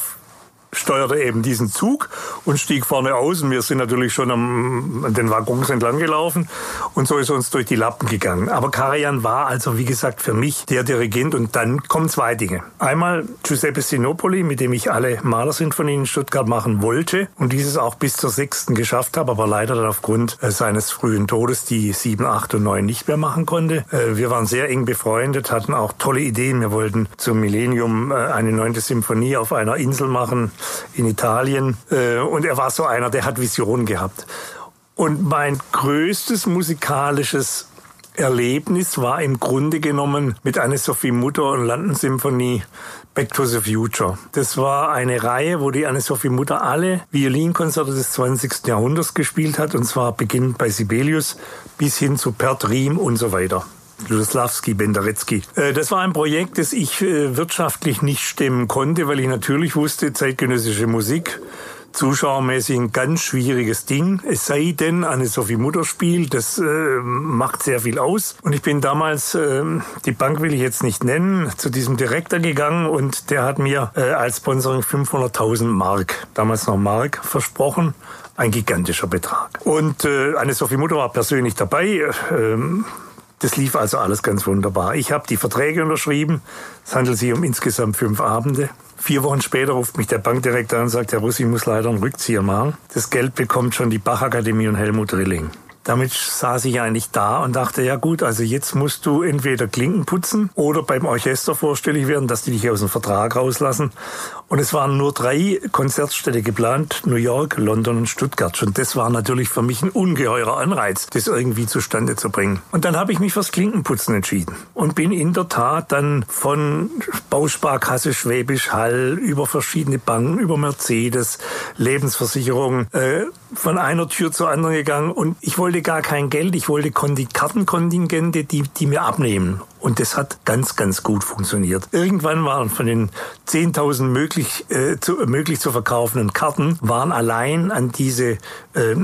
steuerte eben diesen Zug und stieg vorne aus. Und wir sind natürlich schon an den Waggons entlang gelaufen. Und so ist er uns durch die Lappen gegangen. Aber Karajan war also, wie gesagt, für mich der Dirigent. Und dann kommen zwei Dinge. Einmal Giuseppe Sinopoli, mit dem ich alle Malersinfonien in Stuttgart machen wollte. Und dieses auch bis zur 6. geschafft habe. Aber leider dann aufgrund seines frühen Todes die 7, 8 und 9 nicht mehr machen konnte. Wir waren sehr eng befreundet, hatten auch tolle Ideen. Wir wollten zum Millennium eine 9. Symphonie auf einer Insel machen. In Italien. Und er war so einer, der hat Visionen gehabt. Und mein größtes musikalisches Erlebnis war im Grunde genommen mit Anne-Sophie Mutter und London Symphony Back to the Future. Das war eine Reihe, wo die Anne-Sophie Mutter alle Violinkonzerte des 20. Jahrhunderts gespielt hat. Und zwar beginnend bei Sibelius bis hin zu Perth, Riem und so weiter. Ludoslawski, Benderecki. Das war ein Projekt, das ich wirtschaftlich nicht stemmen konnte, weil ich natürlich wusste, zeitgenössische Musik, zuschauermäßig ein ganz schwieriges Ding. Es sei denn, Anne-Sophie Mutter spielt, das macht sehr viel aus. Und ich bin damals, die Bank will ich jetzt nicht nennen, zu diesem Direktor gegangen und der hat mir als Sponsoring 500.000 Mark, damals noch Mark, versprochen. Ein gigantischer Betrag. Und Anne-Sophie Mutter war persönlich dabei, das lief also alles ganz wunderbar. Ich habe die Verträge unterschrieben. Es handelt sich um insgesamt 5 Abende. 4 Wochen später ruft mich der Bankdirektor an und sagt, Herr Russ, ich muss leider einen Rückzieher machen. Das Geld bekommt schon die Bach-Akademie und Helmut Rilling. Damit saß ich eigentlich da und dachte, ja gut, also jetzt musst du entweder Klinken putzen oder beim Orchester vorstellig werden, dass die dich aus dem Vertrag rauslassen. Und es waren nur 3 Konzertstätte geplant, New York, London und Stuttgart. Und das war natürlich für mich ein ungeheurer Anreiz, das irgendwie zustande zu bringen. Und dann habe ich mich fürs Klinkenputzen entschieden und bin in der Tat dann von Bausparkasse Schwäbisch Hall über verschiedene Banken, über Mercedes, Lebensversicherungen, von einer Tür zur anderen gegangen und ich wollte gar kein Geld, ich wollte Kartenkontingente, die mir abnehmen. Und das hat ganz, ganz gut funktioniert. Irgendwann waren von den 10.000 möglich zu verkaufenden Karten, waren allein an diese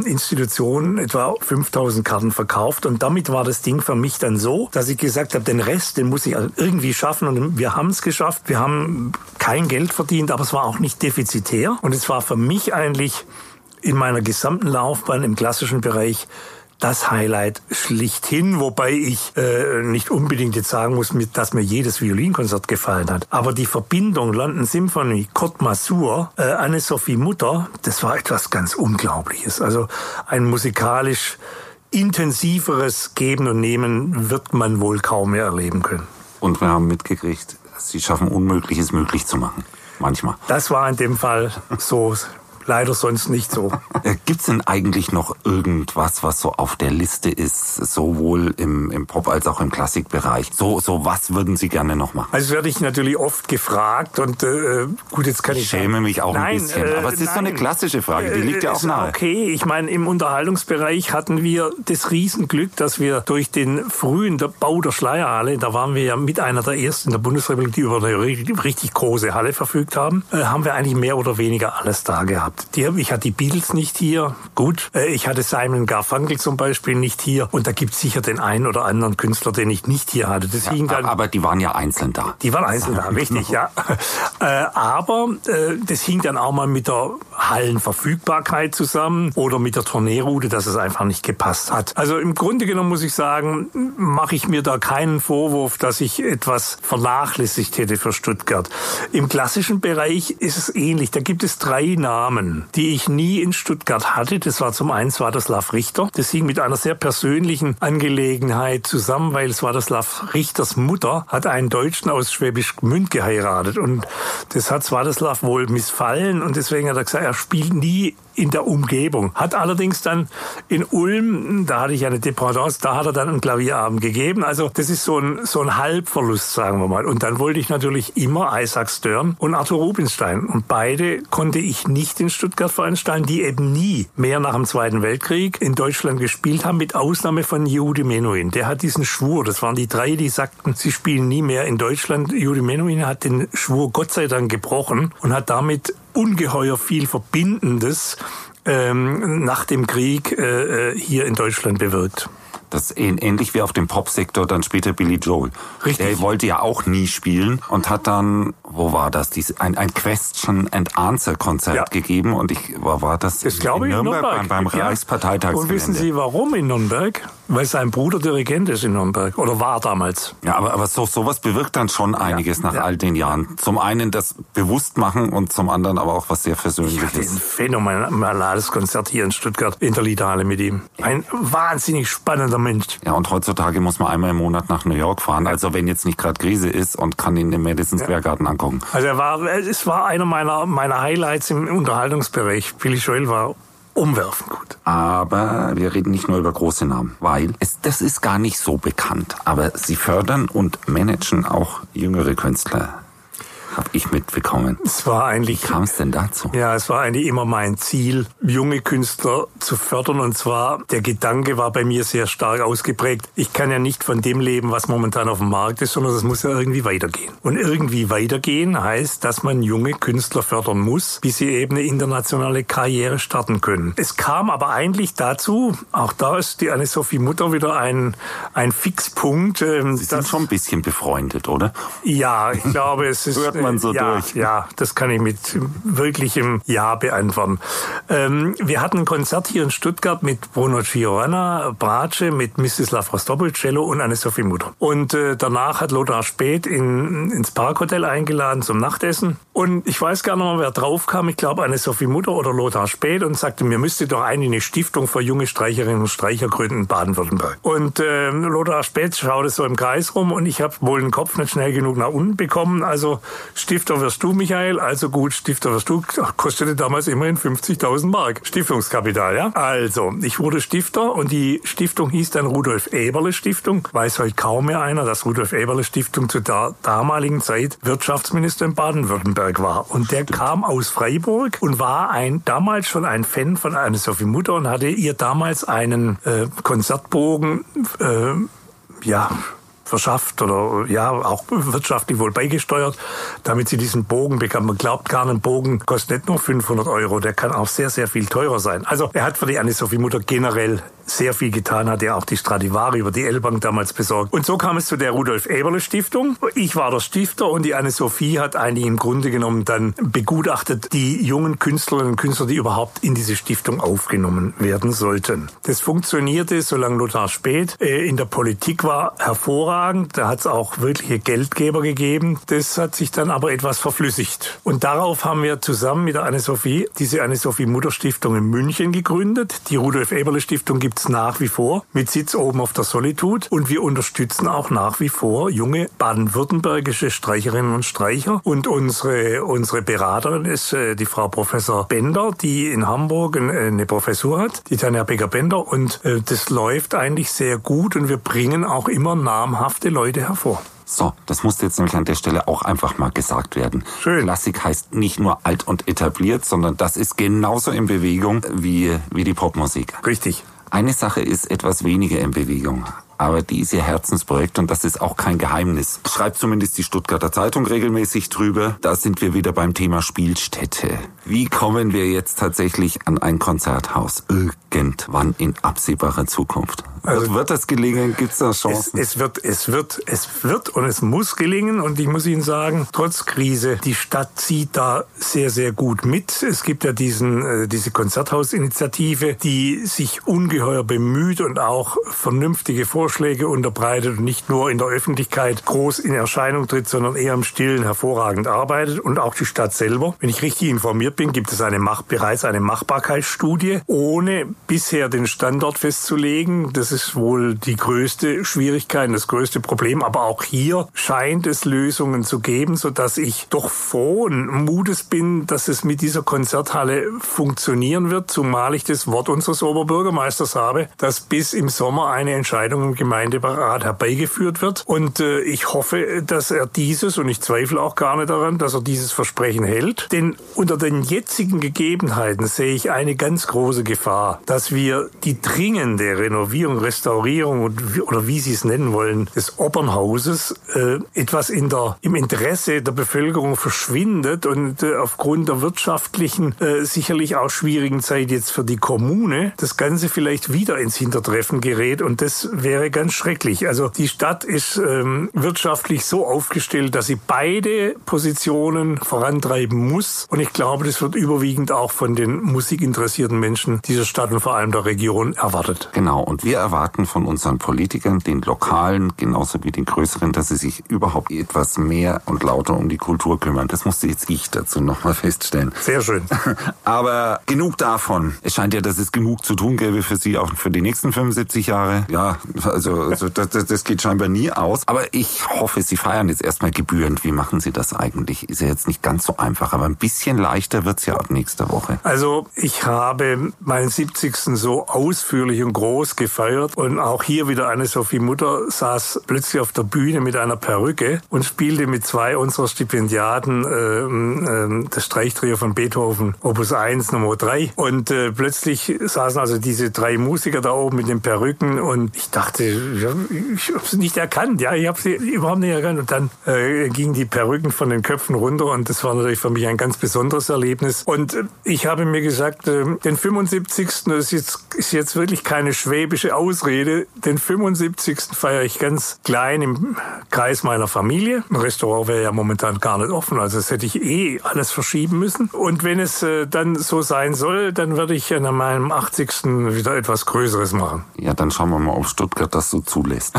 Institutionen etwa 5.000 Karten verkauft. Und damit war das Ding für mich dann so, dass ich gesagt habe, den Rest, den muss ich also irgendwie schaffen. Und wir haben es geschafft. Wir haben kein Geld verdient, aber es war auch nicht defizitär. Und es war für mich eigentlich in meiner gesamten Laufbahn im klassischen Bereich das Highlight schlichthin, wobei ich nicht unbedingt jetzt sagen muss, dass mir jedes Violinkonzert gefallen hat. Aber die Verbindung London Symphony, Kurt Masur, Anne-Sophie Mutter, das war etwas ganz Unglaubliches. Also ein musikalisch intensiveres Geben und Nehmen wird man wohl kaum mehr erleben können. Und wir haben mitgekriegt, sie schaffen Unmögliches möglich zu machen, manchmal. Das war in dem Fall so. Leider sonst nicht so. Gibt's denn eigentlich noch irgendwas, was so auf der Liste ist, sowohl im Pop- als auch im Klassikbereich? So was würden Sie gerne noch machen? Also werde ich natürlich oft gefragen und gut, jetzt kann ich schäme sagen, mich auch nein, ein bisschen, aber es ist so eine klassische Frage, die liegt ja auch nahe. Okay, ich meine, im Unterhaltungsbereich hatten wir das Riesenglück, dass wir durch den frühen Bau der Schleyerhalle, da waren wir ja mit einer der ersten in der Bundesrepublik, die über eine richtig große Halle verfügt haben, haben wir eigentlich mehr oder weniger alles da gehabt. Ich hatte die Beatles nicht hier, gut. Ich hatte Simon Garfunkel zum Beispiel nicht hier. Und da gibt es sicher den einen oder anderen Künstler, den ich nicht hier hatte. Das hing dann, aber die waren ja einzeln da. Die waren einzeln da, richtig, ja. Aber das hing dann auch mal mit der Hallenverfügbarkeit zusammen oder mit der Tourneeroute, dass es einfach nicht gepasst hat. Also im Grunde genommen muss ich sagen, mache ich mir da keinen Vorwurf, dass ich etwas vernachlässigt hätte für Stuttgart. Im klassischen Bereich ist es ähnlich. Da gibt es 3 Namen, die ich nie in Stuttgart hatte. Das war zum einen Wartislav Richter. Das hing mit einer sehr persönlichen Angelegenheit zusammen, weil Wartislav Richters Mutter hat einen Deutschen aus Schwäbisch Gmünd geheiratet. Und das hat Wartislav wohl missfallen. Und deswegen hat er gesagt, er spielt nie in der Umgebung. Hat allerdings dann in Ulm, da hatte ich eine Dependance, da hat er dann einen Klavierabend gegeben. Also das ist so ein Halbverlust, sagen wir mal. Und dann wollte ich natürlich immer Isaac Stern und Arthur Rubinstein. Und beide konnte ich nicht in Stuttgart veranstalten, die eben nie mehr nach dem Zweiten Weltkrieg in Deutschland gespielt haben, mit Ausnahme von Yehudi Menuhin. Der hat diesen Schwur, das waren die drei, die sagten, sie spielen nie mehr in Deutschland. Yehudi Menuhin hat den Schwur Gott sei Dank gebrochen und hat damit ungeheuer viel Verbindendes nach dem Krieg hier in Deutschland bewirkt. Das ist ähnlich wie auf dem Popsektor dann später Billy Joel. Richtig. Der wollte ja auch nie spielen und hat dann, wo war das, ein Question-and-Answer-Konzert gegeben. Und in Nürnberg. Beim Reichsparteitag. Und wissen Sie, warum in Nürnberg? Weil sein Bruder Dirigent ist in Nürnberg oder war damals. Ja, aber sowas bewirkt dann schon einiges nach all den Jahren. Zum einen das Bewusstmachen und zum anderen aber auch was sehr Versöhnliches. Ich hatte ein phänomenales Konzert hier in Stuttgart in der Liederhalle mit ihm. Ein wahnsinnig spannender Mensch. Ja, und heutzutage muss man einmal im Monat nach New York fahren, also wenn jetzt nicht gerade Krise ist, und kann ihn im Madison Square Garden angucken. Also es war einer meiner Highlights im Unterhaltungsbereich. Billy Joel war umwerfend gut. Aber wir reden nicht nur über große Namen, weil das ist gar nicht so bekannt. Aber sie fördern und managen auch jüngere Künstler. Habe ich mitbekommen. Wie kam es denn dazu? Ja, es war eigentlich immer mein Ziel, junge Künstler zu fördern. Und zwar, der Gedanke war bei mir sehr stark ausgeprägt, ich kann ja nicht von dem leben, was momentan auf dem Markt ist, sondern es muss ja irgendwie weitergehen. Und irgendwie weitergehen heißt, dass man junge Künstler fördern muss, bis sie eben eine internationale Karriere starten können. Es kam aber eigentlich dazu, auch da ist die Anne-Sophie Mutter wieder ein Fixpunkt. Sie sind schon ein bisschen befreundet, oder? Ja, ich glaube, es ist... das kann ich mit wirklichem Ja beantworten. Wir hatten ein Konzert hier in Stuttgart mit Bruno Giovanna, Bratsche, mit Mstislav Rostopil, Cello und Anne-Sophie Mutter. Und danach hat Lothar Späth ins Parkhotel eingeladen zum Nachtessen. Und ich weiß gar nicht mehr, wer drauf kam. Ich glaube, Anne-Sophie Mutter oder Lothar Späth, und sagte, mir müsste doch eine Stiftung für junge Streicherinnen und Streicher gründen in Baden-Württemberg. Und Lothar Späth schaute so im Kreis rum und ich habe wohl den Kopf nicht schnell genug nach unten bekommen. Also Stifter wirst du, Michael. Also gut, Stifter wirst du. Kostete damals immerhin 50.000 Mark. Stiftungskapital, ja? Also, ich wurde Stifter und die Stiftung hieß dann Rudolf-Eberle-Stiftung. Weiß heute kaum mehr einer, dass Rudolf-Eberle-Stiftung zu der damaligen Zeit Wirtschaftsminister in Baden-Württemberg war. Und der kam aus Freiburg und war damals schon ein Fan von Anne-Sophie Mutter und hatte ihr damals einen Konzertbogen, verschafft oder auch wirtschaftlich wohl beigesteuert, damit sie diesen Bogen bekam. Man glaubt gar nicht, ein Bogen kostet nicht nur 500 Euro, der kann auch sehr, sehr viel teurer sein. Also er hat für die Anne-Sophie Mutter generell sehr viel getan, hat er auch die Stradivari über die L-Bank damals besorgt. Und so kam es zu der Rudolf-Eberle-Stiftung. Ich war der Stifter und die Anne-Sophie hat eigentlich im Grunde genommen dann begutachtet die jungen Künstlerinnen und Künstler, die überhaupt in diese Stiftung aufgenommen werden sollten. Das funktionierte, solange Lothar Späth in der Politik war, hervorragend. Da hat es auch wirkliche Geldgeber gegeben. Das hat sich dann aber etwas verflüssigt. Und darauf haben wir zusammen mit der Anne-Sophie diese Anne-Sophie-Mutter-Stiftung in München gegründet. Die Rudolf-Eberle-Stiftung gibt es nach wie vor mit Sitz oben auf der Solitude, und wir unterstützen auch nach wie vor junge baden-württembergische Streicherinnen und Streicher, und unsere Beraterin ist die Frau Professor Bender, die in Hamburg eine Professur hat, die Tanja Becker-Bender, und das läuft eigentlich sehr gut und wir bringen auch immer namhafte Leute hervor. So, das musste jetzt nämlich an der Stelle auch einfach mal gesagt werden. Schön. Klassik heißt nicht nur alt und etabliert, sondern das ist genauso in Bewegung wie die Popmusik. Richtig. Eine Sache ist etwas weniger in Bewegung, aber die ist ihr Herzensprojekt und das ist auch kein Geheimnis. Schreibt zumindest die Stuttgarter Zeitung regelmäßig drüber. Da sind wir wieder beim Thema Spielstätte. Wie kommen wir jetzt tatsächlich an ein Konzerthaus? Irgendwann in absehbarer Zukunft. Also wird das gelingen? Gibt es da Chancen? Es wird und es muss gelingen. Und ich muss Ihnen sagen, trotz Krise, die Stadt zieht da sehr, sehr gut mit. Es gibt ja diese Konzerthausinitiative, die sich ungeheuer bemüht und auch vernünftige Vorstellungen Vorschläge unterbreitet und nicht nur in der Öffentlichkeit groß in Erscheinung tritt, sondern eher im Stillen hervorragend arbeitet, und auch die Stadt selber. Wenn ich richtig informiert bin, gibt es bereits eine Machbarkeitsstudie, ohne bisher den Standort festzulegen. Das ist wohl die größte Schwierigkeit, das größte Problem. Aber auch hier scheint es Lösungen zu geben, sodass ich doch frohen Mutes bin, dass es mit dieser Konzerthalle funktionieren wird, zumal ich das Wort unseres Oberbürgermeisters habe, dass bis im Sommer eine Entscheidung im Gemeinderat herbeigeführt wird. Und ich hoffe, dass er dieses, und ich zweifle auch gar nicht daran, dass er dieses Versprechen hält. Denn unter den jetzigen Gegebenheiten sehe ich eine ganz große Gefahr, dass wir die dringende Renovierung, Restaurierung oder wie Sie es nennen wollen, des Opernhauses etwas im Interesse der Bevölkerung verschwindet und aufgrund der wirtschaftlichen, sicherlich auch schwierigen Zeit jetzt für die Kommune das Ganze vielleicht wieder ins Hintertreffen gerät, und das wäre ganz schrecklich. Also die Stadt ist wirtschaftlich so aufgestellt, dass sie beide Positionen vorantreiben muss, und ich glaube, das wird überwiegend auch von den musikinteressierten Menschen dieser Stadt und vor allem der Region erwartet. Genau, und wir erwarten von unseren Politikern, den Lokalen, genauso wie den Größeren, dass sie sich überhaupt etwas mehr und lauter um die Kultur kümmern. Das musste jetzt ich dazu nochmal feststellen. Sehr schön. Aber genug davon. Es scheint ja, dass es genug zu tun gäbe für Sie, auch für die nächsten 75 Jahre. Ja, also das geht scheinbar nie aus. Aber ich hoffe, Sie feiern jetzt erstmal gebührend. Wie machen Sie das eigentlich? Ist ja jetzt nicht ganz so einfach, aber ein bisschen leichter wird's ja ab nächster Woche. Also ich habe meinen 70. so ausführlich und groß gefeiert, und auch hier wieder Anne-Sophie Mutter saß plötzlich auf der Bühne mit einer Perücke und spielte mit zwei unserer Stipendiaten das Streichtrio von Beethoven, Opus 1, Nummer 3. Und plötzlich saßen also diese drei Musiker da oben mit den Perücken, und ich dachte, ich habe sie nicht erkannt. Ja, ich habe sie überhaupt nicht erkannt. Und dann gingen die Perücken von den Köpfen runter, und das war natürlich für mich ein ganz besonderes Erlebnis. Und ich habe mir gesagt, den 75. ist jetzt wirklich keine schwäbische Ausrede. Den 75. feiere ich ganz klein im Kreis meiner Familie. Ein Restaurant wäre ja momentan gar nicht offen, also das hätte ich alles verschieben müssen. Und wenn es dann so sein soll, dann werde ich an meinem 80. wieder etwas Größeres machen. Ja, dann schauen wir mal, ob Stuttgart das so zulässt.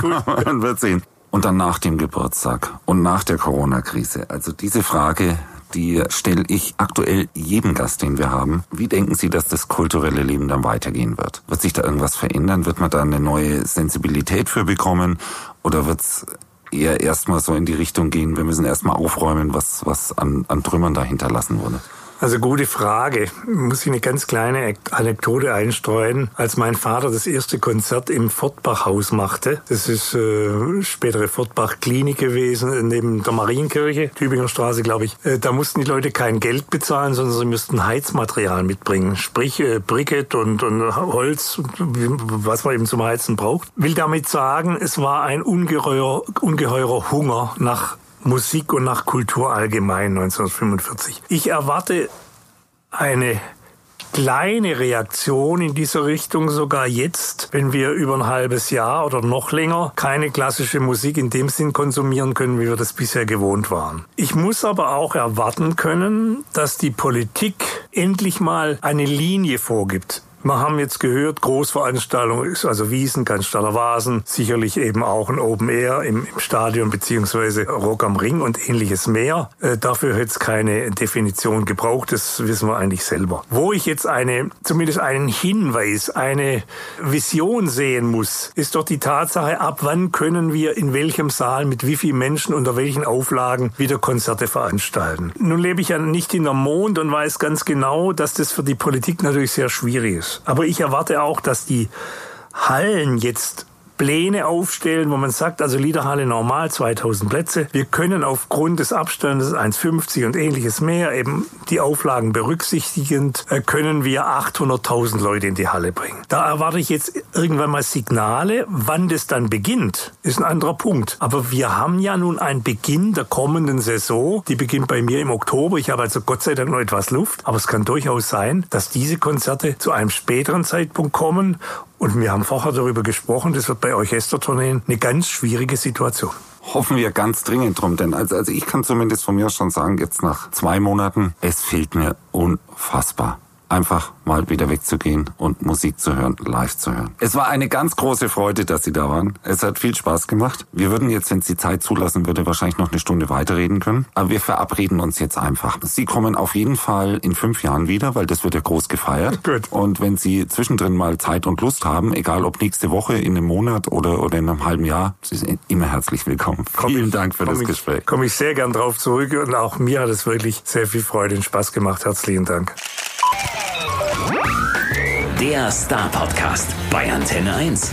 Gut. Dann wird sehen. Und dann nach dem Geburtstag und nach der Corona-Krise. Also diese Frage, die stelle ich aktuell jedem Gast, den wir haben. Wie denken Sie, dass das kulturelle Leben dann weitergehen wird? Wird sich da irgendwas verändern? Wird man da eine neue Sensibilität für bekommen? Oder wird's eher erstmal so in die Richtung gehen, wir müssen erstmal aufräumen, was an Trümmern da hinterlassen wurde? Also gute Frage. Muss ich eine ganz kleine Anekdote einstreuen. Als mein Vater das erste Konzert im Fortbachhaus machte, das ist spätere Fortbach-Klinik gewesen, neben der Marienkirche, Tübinger Straße, glaube ich, da mussten die Leute kein Geld bezahlen, sondern sie müssten Heizmaterial mitbringen, sprich Brikett und Holz, was man eben zum Heizen braucht. Will damit sagen, es war ein ungeheurer Hunger nach Musik und nach Kultur allgemein 1945. Ich erwarte eine kleine Reaktion in dieser Richtung sogar jetzt, wenn wir über ein halbes Jahr oder noch länger keine klassische Musik in dem Sinn konsumieren können, wie wir das bisher gewohnt waren. Ich muss aber auch erwarten können, dass die Politik endlich mal eine Linie vorgibt. Wir haben jetzt gehört, Großveranstaltungen, also Wiesen, Cannstatter Wasen, sicherlich eben auch ein Open Air im Stadion beziehungsweise Rock am Ring und ähnliches mehr. Dafür hätte es keine Definition gebraucht, das wissen wir eigentlich selber. Wo ich jetzt zumindest einen Hinweis, eine Vision sehen muss, ist doch die Tatsache, ab wann können wir in welchem Saal mit wie vielen Menschen unter welchen Auflagen wieder Konzerte veranstalten. Nun lebe ich ja nicht in der Mond und weiß ganz genau, dass das für die Politik natürlich sehr schwierig ist. Aber ich erwarte auch, dass die Hallen jetzt Pläne aufstellen, wo man sagt, also Liederhalle normal 2000 Plätze. Wir können aufgrund des Abstandes 1,50 und ähnliches mehr, eben die Auflagen berücksichtigend, können wir 800.000 Leute in die Halle bringen. Da erwarte ich jetzt irgendwann mal Signale. Wann das dann beginnt, ist ein anderer Punkt. Aber wir haben ja nun einen Beginn der kommenden Saison. Die beginnt bei mir im Oktober. Ich habe also Gott sei Dank noch etwas Luft. Aber es kann durchaus sein, dass diese Konzerte zu einem späteren Zeitpunkt kommen. Und wir haben vorher darüber gesprochen, das wird bei Orchestertourneen eine ganz schwierige Situation. Hoffen wir ganz dringend drum, denn also ich kann zumindest von mir schon sagen, jetzt nach 2 Monaten, es fehlt mir unfassbar. einfach mal wieder wegzugehen und Musik zu hören, live zu hören. Es war eine ganz große Freude, dass Sie da waren. Es hat viel Spaß gemacht. Wir würden jetzt, wenn es die Zeit zulassen würde, wahrscheinlich noch eine Stunde weiterreden können. Aber wir verabreden uns jetzt einfach. Sie kommen auf jeden Fall in 5 Jahren wieder, weil das wird ja groß gefeiert. Gut. Und wenn Sie zwischendrin mal Zeit und Lust haben, egal ob nächste Woche, in einem Monat oder in einem halben Jahr, Sie sind immer herzlich willkommen. Vielen Dank für das Gespräch. Komme ich sehr gern drauf zurück und auch mir hat es wirklich sehr viel Freude und Spaß gemacht. Herzlichen Dank. Der Star-Podcast bei Antenne 1.